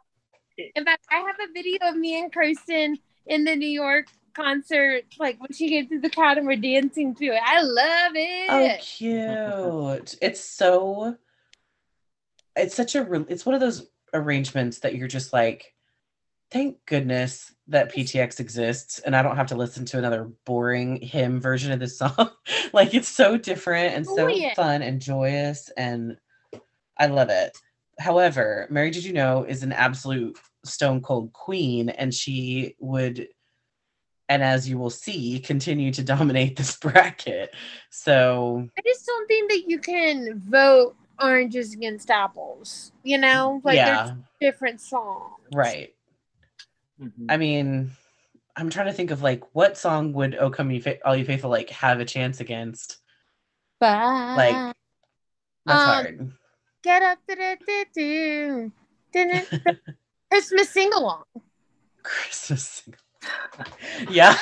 In fact, I have a video of me and Kirsten in the New York concert, like when she came through the crowd and we're dancing to it. I love it. Oh, cute. It's so... It's such a... It's one of those arrangements that you're just like, thank goodness that P T X exists and I don't have to listen to another boring hymn version of this song. Like it's so different and so Brilliant. fun and joyous, and I love it. However, Mary Did You Know is an absolute stone cold queen, and she would, and as you will see, continue to dominate this bracket. So I just don't think that you can vote oranges against apples, you know, like yeah. there's different songs, right? Mm-hmm. I mean, I'm trying to think of like what song would "Oh Come All You Faithful" like have a chance against. Bye. Like that's um, hard. Get up, do Christmas sing along. Christmas sing along. Yeah.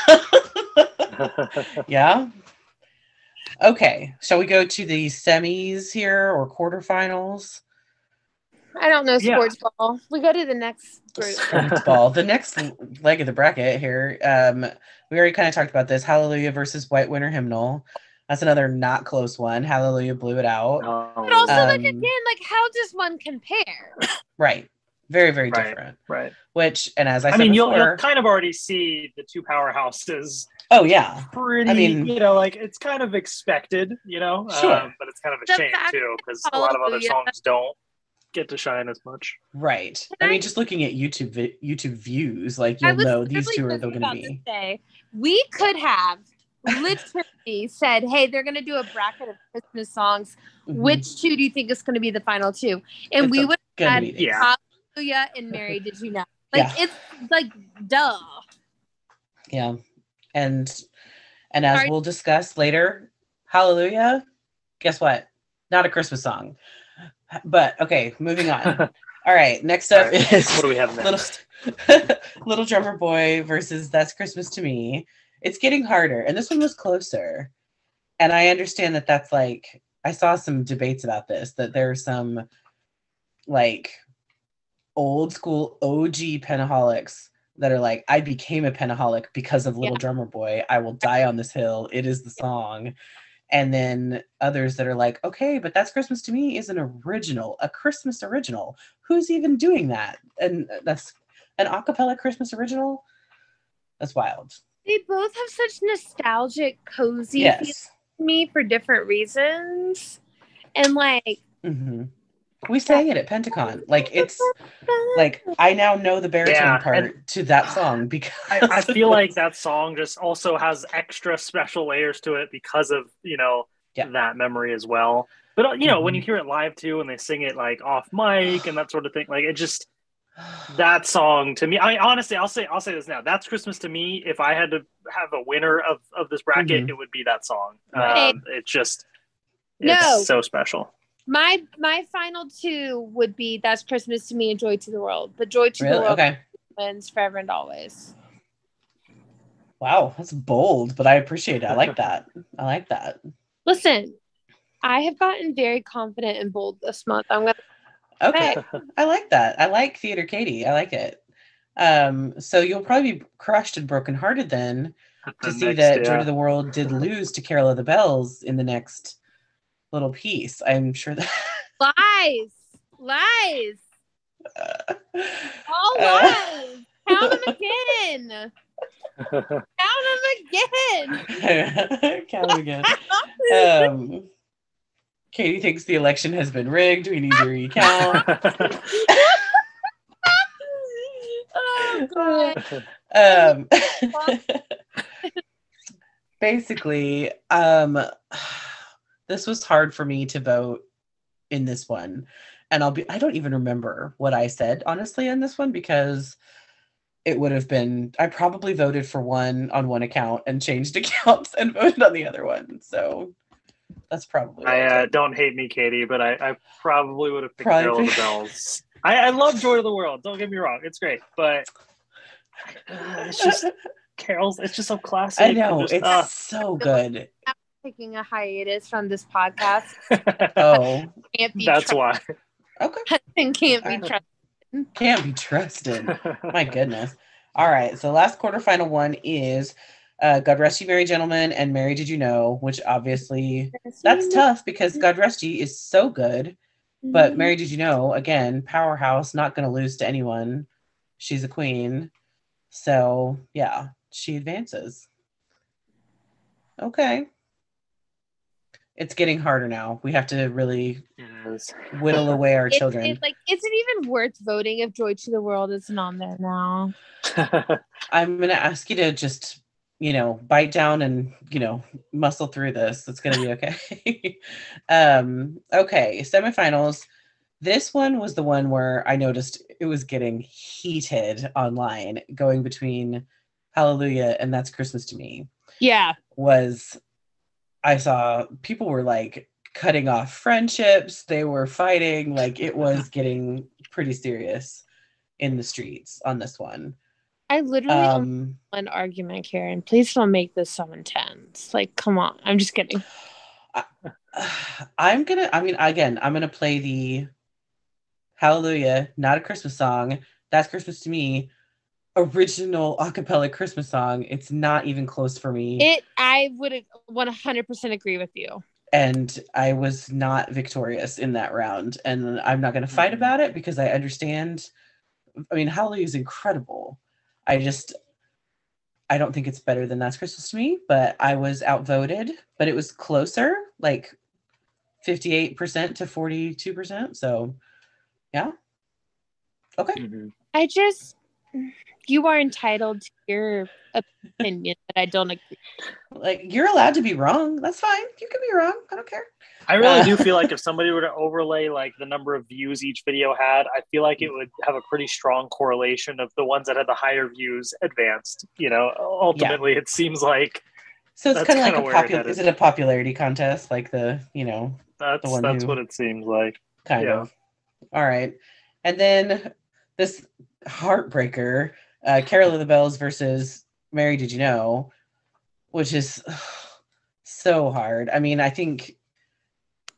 Yeah. Okay, shall we go to the semis here or quarterfinals? I don't know sports yeah. ball. We go to the next group. Sports ball. The next leg of the bracket here. Um, we already kind of talked about this. Hallelujah versus White Winter Hymnal. That's another not close one. Hallelujah blew it out. Oh. But also, um, like again, like how does one compare? Right. Very, very right, different. Right. Which, and as I, I said, I mean, you'll, before, you'll kind of already see the two powerhouses. Oh yeah, pretty. I mean, you know, like it's kind of expected, you know, sure. um, but it's kind of a the shame too because a lot of other songs don't get to shine as much. Right. I, I mean, just looking at YouTube vi- YouTube views, like you'll know these two are going to be. Day, we could have literally said, "Hey, they're going to do a bracket of Christmas songs. Mm-hmm. Which two do you think is going to be the final two?" And it's we would have had yeah. Hallelujah and Mary Did You Know? Like yeah. it's like duh. Yeah. And and as we'll discuss later, Hallelujah, guess what? Not a Christmas song. But okay, moving on. All right, next up right. is what do we have next? Little, Little Drummer Boy versus That's Christmas to Me. It's getting harder, and this one was closer. And I understand that that's like I saw some debates about this, that there are some like old school O G Pentaholics that are like, I became a Pentaholic because of Little yeah. Drummer Boy. I will die on this hill. It is the song. And then others that are like, okay, but That's Christmas to Me is an original, a Christmas original. Who's even doing that? And that's an acapella Christmas original. That's wild. They both have such nostalgic, cozy yes. feelings to me for different reasons. And like, mm-hmm. we sang it at Pentacon. Like it's like I now know the baritone yeah, part to that song because I, I feel like that song just also has extra special layers to it because of, you know, yeah. that memory as well. But, you know, when you hear it live too, and they sing it like off mic and that sort of thing, like it just, that song to me, I honestly, I'll say, I'll say this now. That's Christmas to me. If I had to have a winner of, of this bracket, mm-hmm. it would be that song. Right. Um, it's just, it's no. so special. My, my final two would be That's Christmas to me and Joy to the World, but Joy to really? the World okay. wins forever and always. Wow. That's bold, but I appreciate it. I like that. I like that. Listen, I have gotten very confident and bold this month. I'm going to. Okay. I like that. I like Theater Katie. I like it. Um, so you'll probably be crushed and brokenhearted then to the see next, that yeah. Joy to the World did lose to Carol of the Bells in the next little piece. I'm sure that. Lies. Lies. Uh, All lies. Uh, Count them again. Count them again. Count them again. Um, Katie thinks the election has been rigged. We need to recount. Oh, God. Um, basically, um, this was hard for me to vote in this one. And I'll be, I don't even remember what I said, honestly, in this one, because it would have been, I probably voted for one on one account and changed accounts and voted on the other one. So. That's probably. I uh, don't hate me, Katie, but I, I probably would have picked Carol of the Bells. I, I love Joy of the World. Don't get me wrong; it's great, but uh, it's just Carol's. It's just so classic. I know just, it's uh, so good. I'm taking a hiatus from this podcast. Oh, can't be that's trusted. Why. Okay, and can't be trusted. Can't be trusted. My goodness. All right, so last quarterfinal one is. Uh, God Rest You Merry Gentlemen and Mary Did You Know, which obviously that's tough because God Rest You is so good, but Mary Did You Know, again, powerhouse, not going to lose to anyone. She's a queen. So yeah, she advances. Okay. It's getting harder now. We have to really yes. whittle away our it, children. It, like, is it even worth voting if Joy to the World isn't on there now? I'm going to ask you to just you know, bite down and, you know, muscle through this. It's going to be okay. um, okay. Semifinals. This one was the one where I noticed it was getting heated online, going between Hallelujah and That's Christmas to Me. Yeah. Was, I saw people were like cutting off friendships. They were fighting. Like it was getting pretty serious in the streets on this one. I literally um, only one argument, Karen. Please don't make this so intense. Like, come on. I'm just kidding. I, I'm going to, I mean, again, I'm going to play the Hallelujah, not a Christmas song. That's Christmas to Me. Original acapella Christmas song. It's not even close for me. It. I would one hundred percent agree with you. And I was not victorious in that round. And I'm not going to fight mm-hmm. about it because I understand. I mean, Hallelujah is incredible. I just, I don't think it's better than That's Christmas to Me, but I was outvoted, but it was closer, like fifty-eight percent to forty-two percent. So, yeah. Okay. Mm-hmm. I just, you are entitled to your opinion that I don't agree. Like, you're allowed to be wrong. That's fine. You can be wrong. I don't care. I really uh, do feel like if somebody were to overlay like the number of views each video had, I feel like it would have a pretty strong correlation of the ones that had the higher views advanced. You know, ultimately, yeah. It seems like so. It's kind of like a popu- is it a popularity contest? Like the you know that's the one that's who, what it seems like. Kind yeah. of. All right, and then this heartbreaker, uh, Carol of the Bells versus Mary Did You Know, which is ugh, so hard. I mean, I think.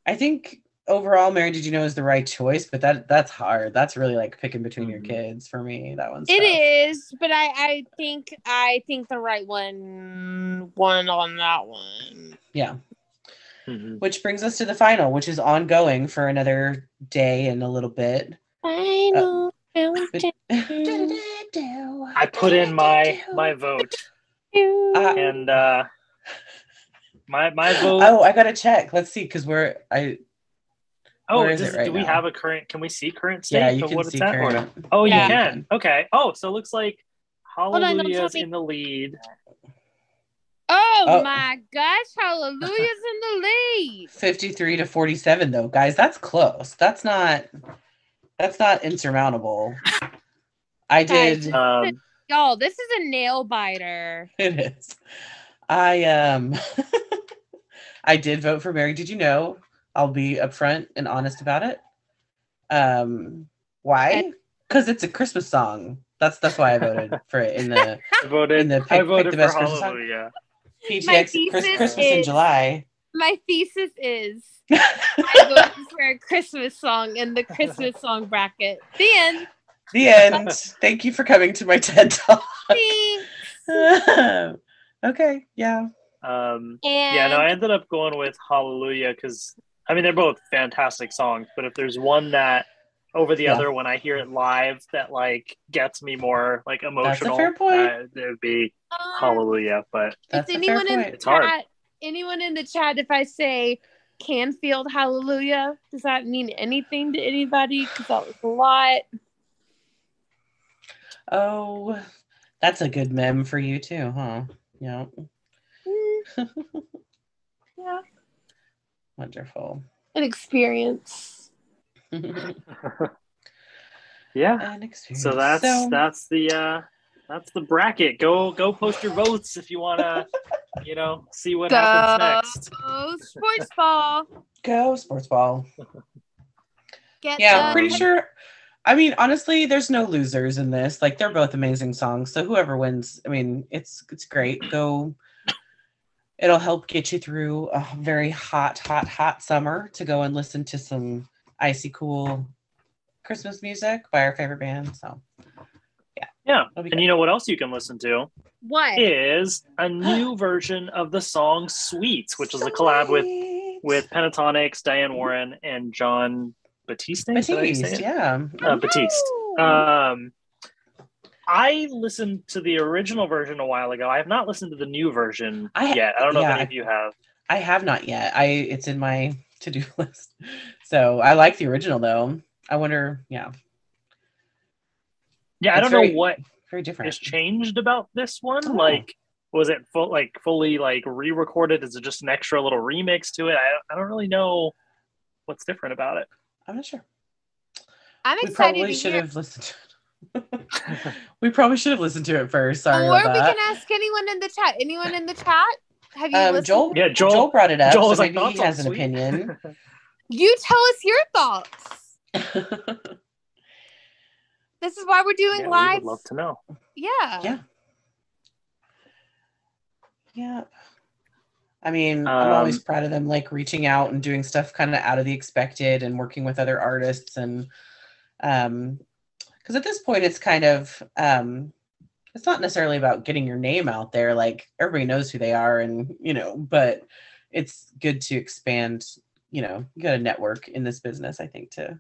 I think overall, Mary Did You Know is the right choice, but that that's hard. That's really like picking between your kids for me. That one's it tough. Is, but I, I think I think the right one won on that one. Yeah. Mm-hmm. Which brings us to the final, which is ongoing for another day and a little bit. Final. Uh, but, I put in my my vote, uh, and. uh My my vote. Oh, I gotta check. Let's see, because we're I. Oh, is does, it right do we now? Have a current? Can we see current state? Yeah, you can what see current. Oh, yeah. You can. Okay. Oh, so it looks like Hallelujah's on, in the lead. Oh, oh my gosh, Hallelujah's in the lead. fifty-three to forty-seven though, guys. That's close. That's not that's not insurmountable. I did um, y'all, this is a nail biter. It is. I um I did vote for Mary. Did you know? I'll be upfront and honest about it. Um why? Because it's a Christmas song. That's that's why I voted for it in the I voted, in the pick, I voted pick the best for Christmas Hallelujah. Song. P T X Christmas is, in July. My thesis is I voted for a Christmas song in the Christmas song bracket. The end. The end. Thank you for coming to my TED Talk. Thanks. Okay. Yeah. Um, yeah, no, I ended up going with Hallelujah because, I mean, they're both fantastic songs, but if there's one that over the yeah. other, when I hear it live, that, like, gets me more, like, emotional, that's a fair point. Uh, it would be um, Hallelujah, but that's a fair point. In it's hard. Chat, anyone in the chat, if I say Canfield Hallelujah, does that mean anything to anybody? Because that was a lot. Oh, that's a good meme for you, too, huh? Yeah. Yeah. Wonderful. An experience. Yeah. An experience. So that's so... that's the uh, that's the bracket. Go go post your votes if you wanna, you know, see what go happens next. Go sports ball. Go sports ball. Get yeah, them. I'm pretty sure. I mean, honestly, there's no losers in this. Like, they're both amazing songs. So whoever wins, I mean, it's it's great. Go. It'll help get you through a very hot, hot, hot summer to go and listen to some icy cool Christmas music by our favorite band. So, yeah. Yeah. And you know what else you can listen to? What? Is a new version of the song Sweets, which is a collab with, with Pentatonix, Diane Warren, and John Batiste. Batiste, yeah. Uh, Batiste. Um, I listened to the original version a while ago. I have not listened to the new version I, yet. I don't know yeah, if any of you have. I have not yet. I it's in my to-do list. So I like the original though. I wonder, yeah. Yeah, it's I don't very, know what very different is changed about this one. Oh. Like, was it full, like fully like re-recorded? Is it just an extra little remix to it? I, I don't really know what's different about it. I'm not sure. I'm we excited. We probably should hear- have listened to it. We probably should have listened to it first. Sorry. Or about we that. Can ask anyone in the chat. Anyone in the chat? Have you um, listened? Joel, yeah, Joel, Joel brought it up. Joel was so like, maybe he has an sweet. Opinion. You tell us your thoughts. This is why we're doing yeah, live. I'd love to know. Yeah. Yeah. Yeah. I mean, um, I'm always proud of them, like reaching out and doing stuff kind of out of the expected and working with other artists and um. Because at this point, it's kind of, um, it's not necessarily about getting your name out there. Like, everybody knows who they are and, you know, but it's good to expand, you know, you got to network in this business, I think, to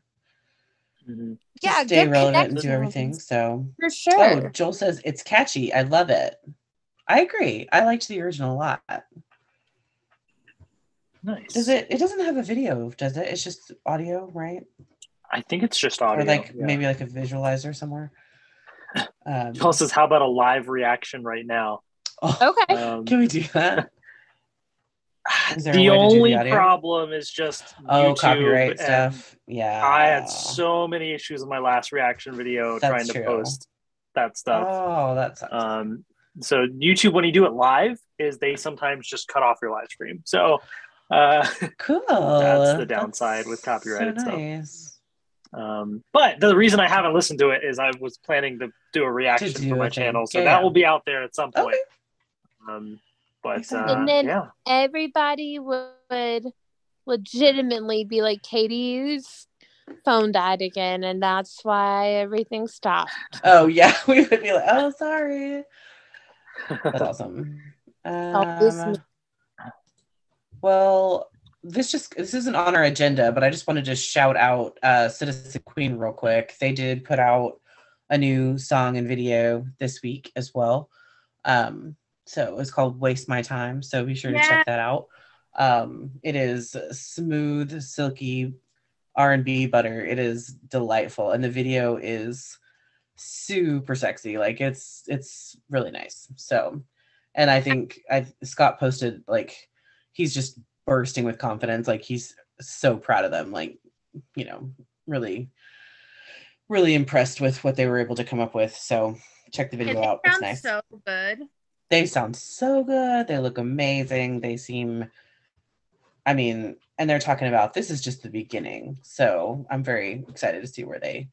mm-hmm. yeah, stay relevant and do everything. So for sure. Oh, Joel says, it's catchy. I love it. I agree. I liked the original a lot. Nice. Does it, it doesn't have a video, does it? It's just audio, right? I think it's just audio. Or like yeah. maybe like a visualizer somewhere. Um, Joel says, how about a live reaction right now? Oh, okay. Um, can we do that? The only the problem is just oh, YouTube copyright stuff. Yeah. I had so many issues in my last reaction video that's trying to true. Post that stuff. Oh, that sucks. Um, so YouTube, when you do it live, is they sometimes just cut off your live stream. So uh, cool. That's the downside that's with copyrighted so nice. Stuff. Um, but the reason I haven't listened to it is I was planning to do a reaction do for my channel, so yeah. that will be out there at some point. Okay. Um, but uh, and then yeah. everybody would legitimately be like, Katie's phone died again, and that's why everything stopped. Oh yeah, we would be like, oh sorry. That's awesome. Um, well. This just this isn't on our agenda, but I just wanted to shout out uh, Citizen Queen real quick. They did put out a new song and video this week as well. Um, so it was called Waste My Time. So be sure yeah. to check that out. Um, it is smooth, silky R and B butter. It is delightful. And the video is super sexy. Like it's it's really nice. So And I think I've, Scott posted, like, he's just bursting with confidence. Like, he's so proud of them. Like, you know, really, really impressed with what they were able to come up with. So check the video out. It's nice. They sound so good. They sound so good. They look amazing. They seem, I mean, and they're talking about this is just the beginning. So I'm very excited to see where they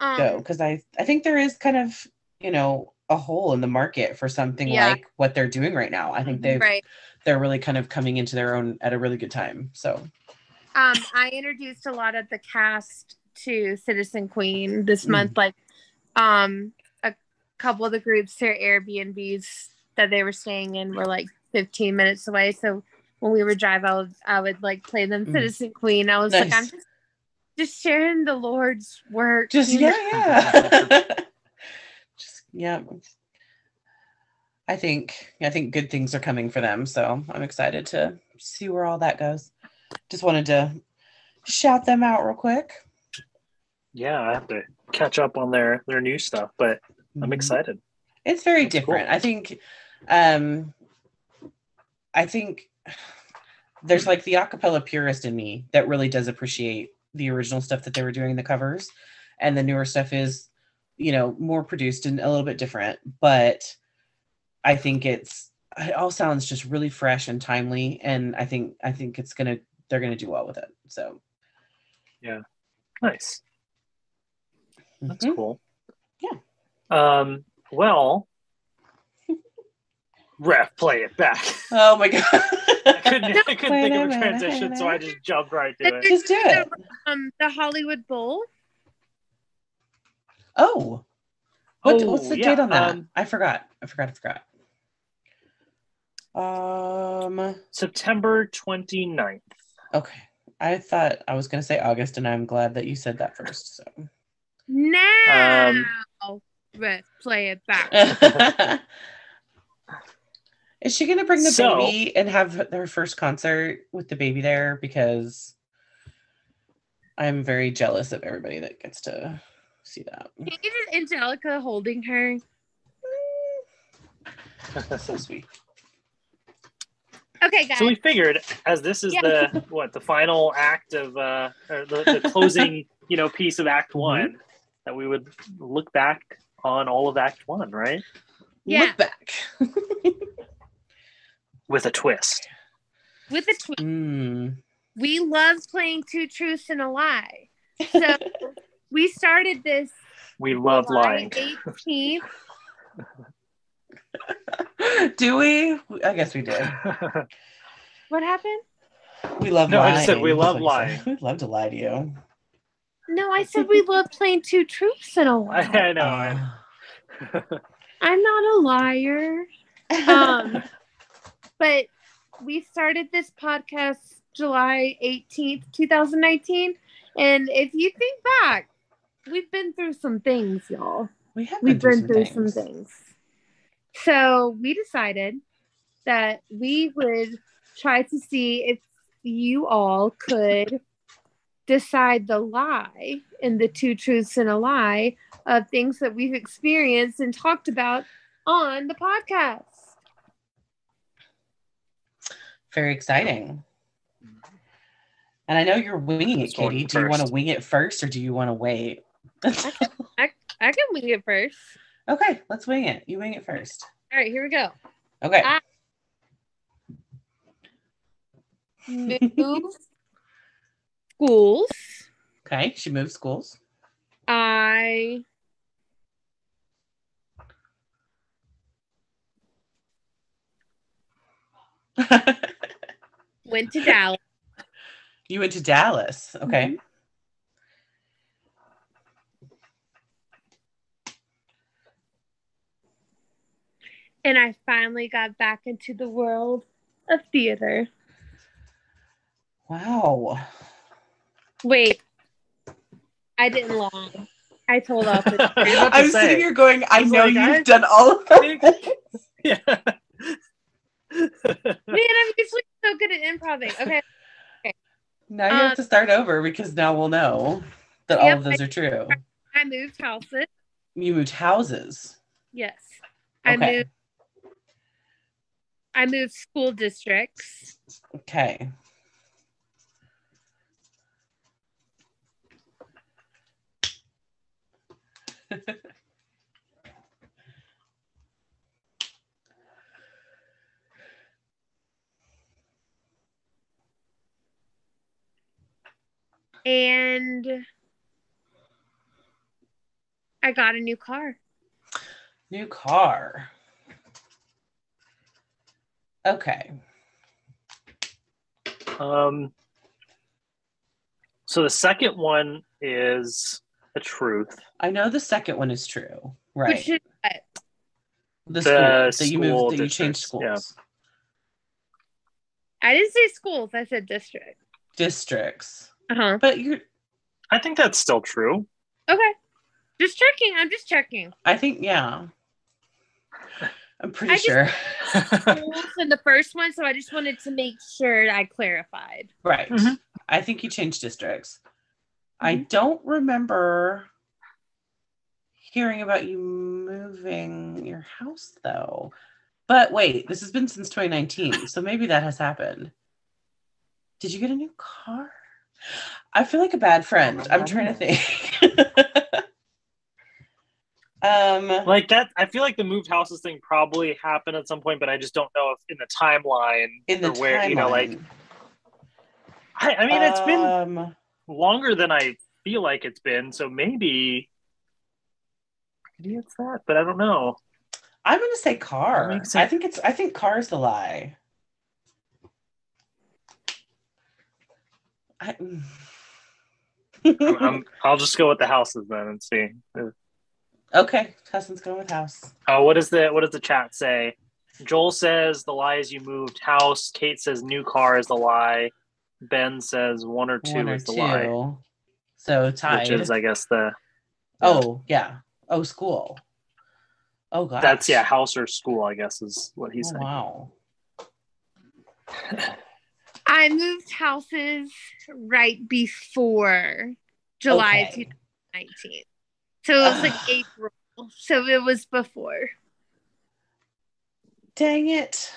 um, go. Because I, I think there is kind of, you know, a hole in the market for something yeah. like what they're doing right now. I think they right. they're really kind of coming into their own at a really good time. So um I introduced a lot of the cast to Citizen Queen this mm. month, like um a couple of the groups, their Airbnbs that they were staying in were like fifteen minutes away, so when we would drive I would, I would like play them mm. Citizen Queen. I was nice. like I'm just just sharing the Lord's work. Just yeah, yeah. Yeah, I think I think good things are coming for them, so I'm excited to see where all that goes. Just wanted to shout them out real quick. Yeah, I have to catch up on their their new stuff, but I'm excited. It's very That's different. Cool. I think, um, I think there's like the acapella purist in me that really does appreciate the original stuff that they were doing, the covers, and the newer stuff is, you know, more produced and a little bit different, but I think it's, it all sounds just really fresh and timely. And I think, I think it's going to, they're going to do well with it. So. Yeah. Nice. That's mm-hmm. cool. Yeah. Um, well, ref, play it back. Oh my God. I couldn't, I couldn't think of a transition. So I just jumped right to it. Just do it. Um, the Hollywood Bowl. Oh, what, oh, what's the yeah. date on that? Um, I forgot. I forgot. I forgot. Um, September twenty-ninth. Okay. I thought I was going to say August, and I'm glad that you said that first. So now, um, let's play it back. Is she going to bring the so, baby and have her first concert with the baby there? Because I'm very jealous of everybody that gets to see that. Can you get Angelica holding her? That's so sweet. Okay, guys. So we figured, as this is yeah. the what the final act of uh, or the, the closing, you know, piece of Act One, mm-hmm. that we would look back on all of Act One, right? Yeah. Look back with a twist. With a twist. Mm. We love playing two truths and a lie. So. We started this. We love July lying. eighteenth. Do we? I guess we did. What happened? We love no, lying. No, I just said we love lying. We'd love to lie to you. No, I said we love playing two truths in a lie. I know. I know. I'm not a liar. Um, but we started this podcast July eighteenth, twenty nineteen. And if you think back, we've been through some things, y'all. We have been We've through, been some, through things. some things. So we decided that we would try to see if you all could decide the lie and the two truths and a lie of things that we've experienced and talked about on the podcast. Very exciting. And I know you're winging it, Katie. Do you want to wing it first or do you want to wait? I, can, I, I can wing it first. Okay, let's wing it. You wing it first. All right, here we go. Okay. I move schools. Okay, she moved schools. I went to Dallas. You went to Dallas. Okay. And I finally got back into the world of theater. Wow. Wait. I didn't lie. I told off. I'm say. sitting here going, I, I know like, you've I done all of that. Yeah. Man, I'm usually so good at improv-ing. Okay. Now you have um, to start over because now we'll know that yep, all of those I, are true. I moved houses. You moved houses? Yes. Okay. I moved I moved school districts. Okay. And I got a new car. New car. Okay. Um. So the second one is a truth. I know the second one is true, right? Which is what? The, the school that you moved, that you changed schools. Yeah. I didn't say schools. I said district. Districts. Uh-huh. But you're. I think that's still true. Okay. Just checking. I'm just checking. I think, yeah. I'm pretty I sure. Schools in the first one, so I just wanted to make sure I clarified. Right. Mm-hmm. I think you changed districts. Mm-hmm. I don't remember hearing about you moving your house, though. But wait, this has been since twenty nineteen, so maybe that has happened. Did you get a new car? I feel like a bad friend. I'm trying to think. Um, like that, I feel like the moved houses thing probably happened at some point, but I just don't know if in the timeline in the or where, timeline. You know, like, I, I mean, it's um, been longer than I feel like it's been. So maybe, maybe it's that, but I don't know. I'm going to say car. I think it's, I think car is the lie. I, I'm, I'm, I'll just go with the houses then and see. Okay, Justin's going with house. Oh, what is the what does the chat say? Joel says the lie is you moved house. Kate says new car is the lie. Ben says one or two one or is the two. lie. So tied. Which is, I guess, the oh yeah oh school. Oh god. That's yeah house or school, I guess, is what he's oh, saying. Wow. I moved houses right before July okay. twenty nineteen. So it was like April. So it was before. Dang it.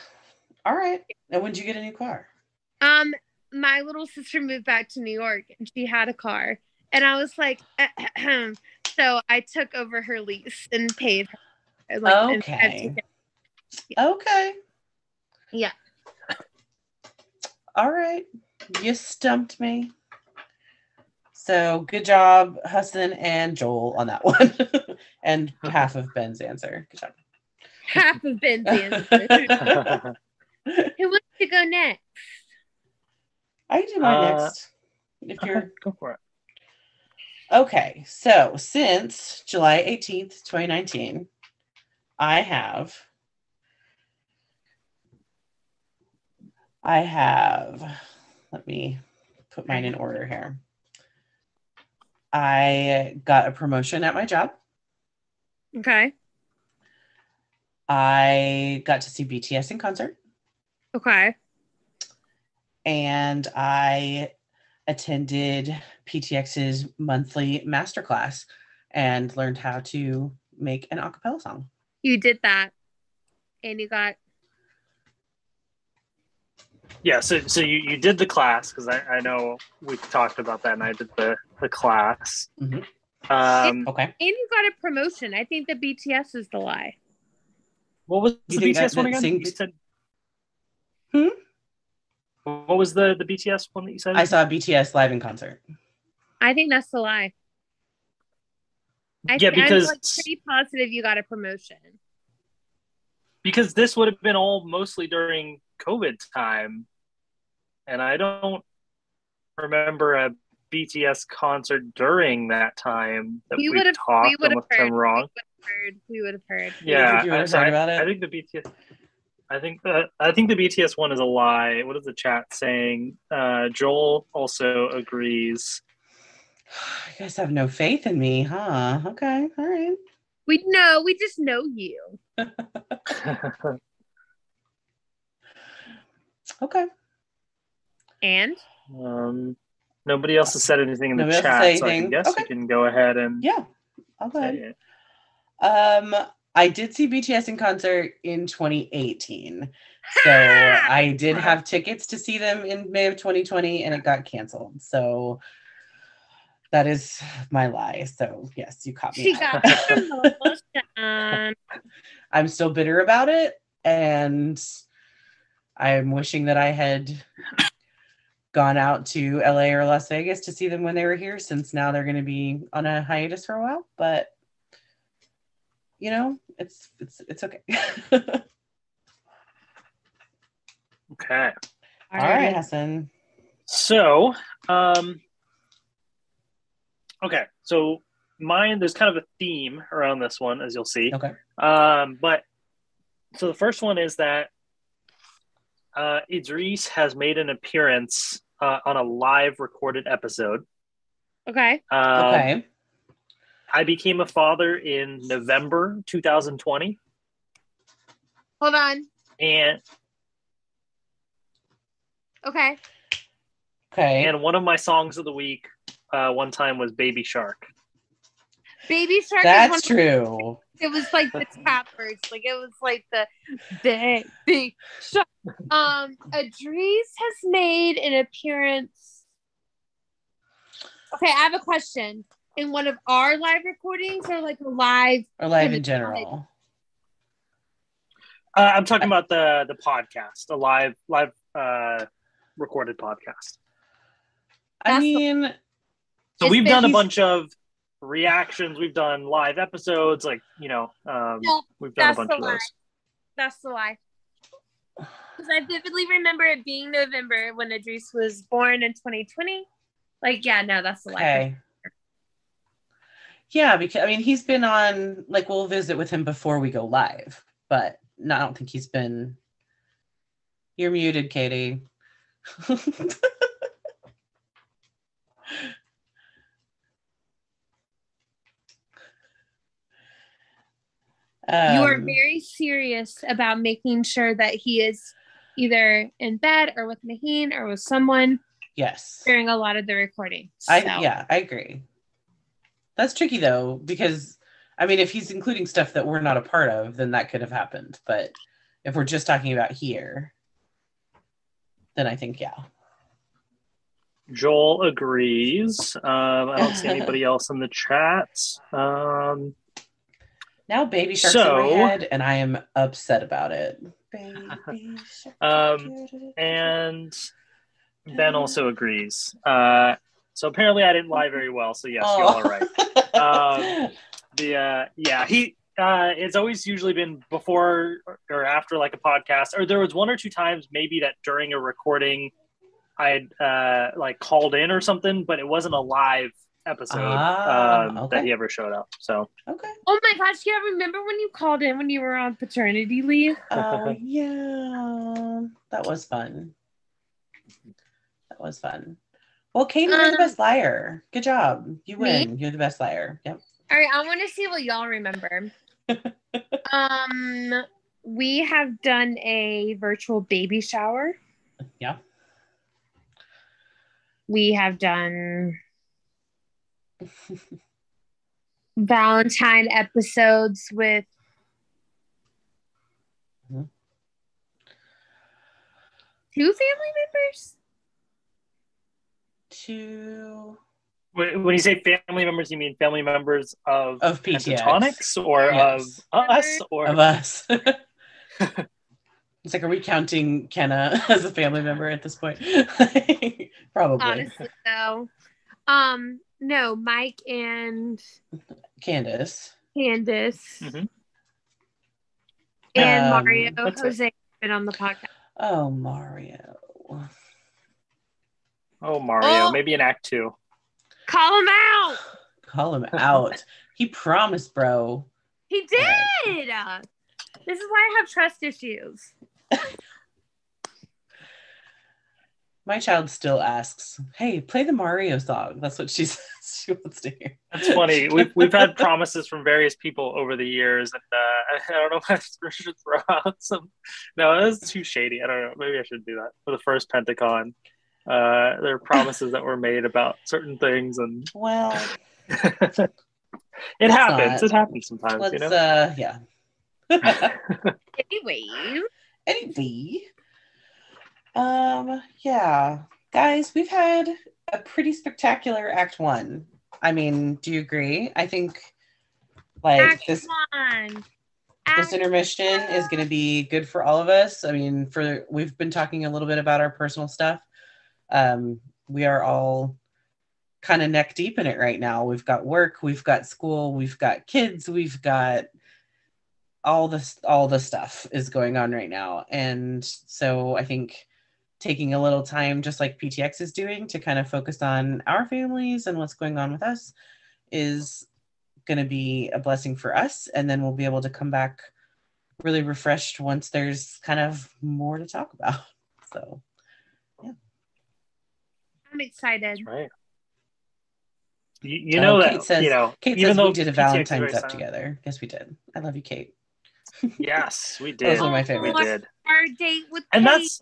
All right. And when did you get a new car? Um, my little sister moved back to New York and she had a car. And I was like, so I took over her lease and paid her. Like, okay. Yeah. Okay. Yeah. All right. You stumped me. So good job, Hussein and Joel, on that one. And half of Ben's answer. Good job. Half of Ben's answer. Who wants to go next? I can do mine uh, next. If you're go for it. Okay. So since July eighteenth, twenty nineteen, I have I have let me put mine in order here. I got a promotion at my job. Okay. I got to see B T S in concert. Okay. And I attended P T X's monthly masterclass and learned how to make an acapella song. You did that. And you got... Yeah, so so you, you did the class, because I, I know we talked about that, and I did the, the class. Mm-hmm. Um, and, okay. And you got a promotion. I think the B T S is the lie. What was you the B T S one again? You said... Hmm? What was the, the B T S one that you said? I saw B T S live in concert. I think that's the lie. I yeah, think because... I'm like pretty positive you got a promotion. Because this would have been all mostly during COVID time, and I don't remember a B T S concert during that time that we, we would have talked. We would have heard. Wrong. We would have heard. heard. Yeah, you I, so I, about it? I think the B T S. I think the I think the B T S one is a lie. What is the chat saying? Uh, Joel also agrees. You guys have no faith in me, huh? Okay, all right. We know. We just know you. Okay. And? Um, nobody else has said anything in the nobody chat, so I can guess okay. you can go ahead and... Yeah, I'll go ahead. Um, I did see B T S in concert in twenty eighteen. So I did have tickets to see them in May of twenty twenty, and it got canceled. So that is my lie. So yes, you caught me. She got me. I'm still bitter about it, and I'm wishing that I had gone out to L A or Las Vegas to see them when they were here, since now they're going to be on a hiatus for a while. But you know, it's it's it's okay. Okay. All right, Hassan. So, um, okay. So mine, there's kind of a theme around this one, as you'll see. Okay. Um, but so the first one is that uh, Idris has made an appearance uh, on a live recorded episode. Okay. Um, okay. I became a father in November two thousand twenty. Hold on. And... Okay. Okay. And one of my songs of the week uh, one time was Baby Shark. Baby Shark. That's is one true. Of the, it was like the top words. Like it was like the Baby Shark. Um, Idris has made an appearance. Okay, I have a question. In one of our live recordings, or like a live? Or live in general. Uh, I'm talking about the the podcast, a live live. Uh, recorded podcast. I mean, so we've done a bunch of reactions, we've done live episodes, like, you know, um no, we've done a bunch of those. That's the lie, because I vividly remember it being November when Idris was born in twenty twenty. Like, yeah, no, that's the lie. Okay. Yeah, because I mean, he's been on, like, we'll visit with him before we go live, but no, I don't think he's been. You're muted, Katie. Um, you are very serious about making sure that he is either in bed or with Maheen or with someone. Yes. During a lot of the recording. So. I, yeah, I agree. That's tricky though, because I mean, if he's including stuff that we're not a part of, then that could have happened. But if we're just talking about here, then I think, yeah. Joel agrees. Um, I don't see anybody else in the chat. Um, now Baby Shark's so, in my head, and I am upset about it. Baby Shark. Um, and Ben also agrees. Uh, so apparently I didn't lie very well, so yes, oh. Y'all are right. Um, the, uh, yeah, he... Uh, it's always usually been before or after like a podcast, or there was one or two times maybe that during a recording I had uh, like called in or something, but it wasn't a live episode ah, um, okay. that he ever showed up. So okay. Oh my gosh, yeah, remember when you called in when you were on paternity leave? Oh yeah, that was fun. That was fun. Well, Katie, um, you're the best liar. Good job, you win. Me? You're the best liar. Yep. All right, I want to see what y'all remember. Um, we have done a virtual baby shower. Yeah. We have done Valentine episodes with mm-hmm. two family members. Two. When you say family members, you mean family members of, of Pentatonix or yes. of us? Or of us. It's like, are we counting Kenna as a family member at this point? Probably. Honestly, though. Um, no, Mike and... Candace. Candace. Mm-hmm. And um, Mario Jose has been on the podcast. Oh, Mario. Oh, Mario. Oh. Maybe in Act Two. Call him out. Call him out. He promised, bro. He did. Uh, this is why I have trust issues. My child still asks, hey, play the Mario song. That's what she says she wants to hear. That's funny. We've, we've had promises from various people over the years. And uh, I don't know if I should throw out some. No, that's too shady. I don't know. Maybe I should do that for the first Pentacon. Uh, there are promises that were made about certain things, and well, it happens. Not. It happens sometimes, let's, you know. Uh, yeah. Anyway, anyway, um, yeah, guys, we've had a pretty spectacular Act One. I mean, do you agree? I think like Act this, this intermission one. Is going to be good for all of us. I mean, for we've been talking a little bit about our personal stuff. Um, we are all kind of neck deep in it right now. We've got work, we've got school, we've got kids, we've got all this, all the stuff is going on right now. And so I think taking a little time, just like P T X is doing, to kind of focus on our families and what's going on with us is going to be a blessing for us. And then we'll be able to come back really refreshed once there's kind of more to talk about. So, yeah. I'm excited. That's right. You, you know oh, that, says, you know, Kate even says though we did a Valentine's up together. Yes, we did. I love you, Kate. Yes, we did. Those are my favorite. We did. Our date with and Kate. that's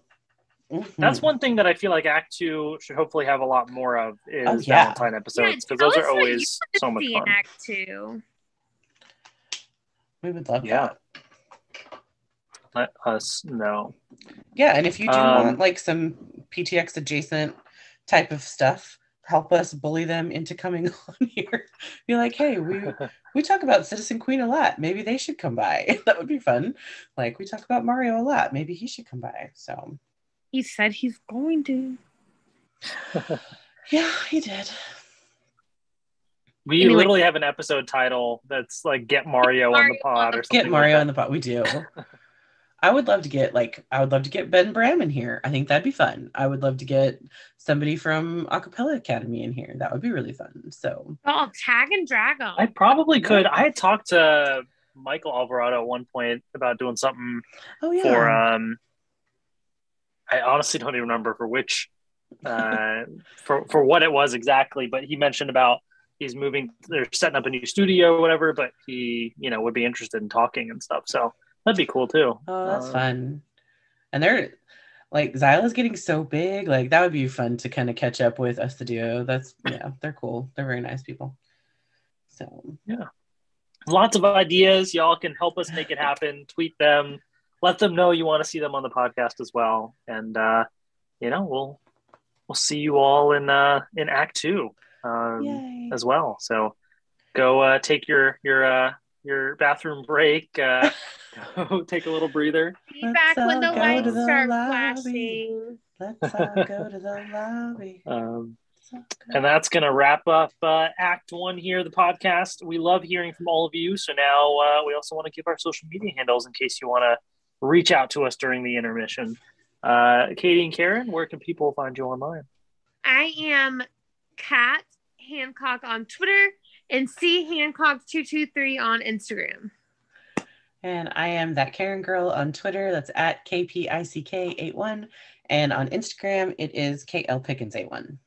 mm-hmm. that's one thing that I feel like Act Two should hopefully have a lot more of is oh, yeah. Valentine episodes because yeah, those are always so much fun. Act Two. We would love yeah. that. Let us know. Yeah, and if you do um, want like some P T X adjacent type of stuff, help us bully them into coming on here. Be like, hey, we we talk about Citizen Queen a lot. Maybe they should come by. That would be fun. Like, we talk about Mario a lot. Maybe he should come by. So he said he's going to. Yeah, he did. We anyway. literally have an episode title that's like "Get Mario, Mario on the Pod" or something. Get Mario like on the Pod. We do. I would love to get like I would love to get Ben Bram in here. I think that'd be fun. I would love to get somebody from Acapella Academy in here. That would be really fun. So oh, tag and drag them. I probably could. I had talked to Michael Alvarado at one point about doing something oh, yeah. for um I honestly don't even remember for which uh for, for what it was exactly, but he mentioned about he's moving they're setting up a new studio or whatever, but he, you know, would be interested in talking and stuff. So that'd be cool too. Oh, that's um, fun. And they're like Xyla's getting so big. Like that would be fun to kind of catch up with us the duo. That's yeah, they're cool. They're very nice people. So yeah. Lots of ideas. Y'all can help us make it happen. Tweet them. Let them know you want to see them on the podcast as well. And uh, you know, we'll we'll see you all in uh in Act Two um, as well. So go uh, take your your uh, your bathroom break. Uh Take a little breather. Be back when the lights start flashing. Let's all go to the lobby. Um, and that's going to wrap up uh, Act One here, the podcast. We love hearing from all of you. So now uh, we also want to give our social media handles in case you want to reach out to us during the intermission. Uh, Katie and Karen, where can people find you online? I am Kat Hancock on Twitter and C Hancock two two three on Instagram. And I am that Karen girl on Twitter. That's at K P I C K eight one. And on Instagram, it is K L Pickens eight one.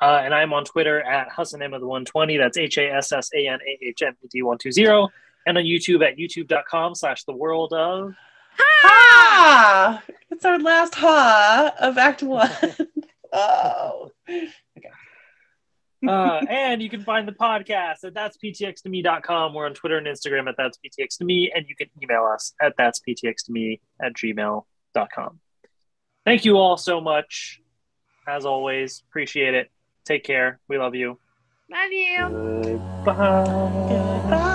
Uh, and I'm on Twitter at Hassanamad one twenty. That's H A S S A N A H M E D one twenty. And on YouTube at youtube.com slash the world of... Ha! Ha! It's our last ha of Act One. Oh. Okay. uh, and you can find the podcast at that's p t x to me dot com. We're on Twitter and Instagram at that's p t x to me, and you can email us at that's p t x to me at gmail dot com. Thank you all so much. As always, appreciate it. Take care. We love you. Love you. Goodbye. Goodbye.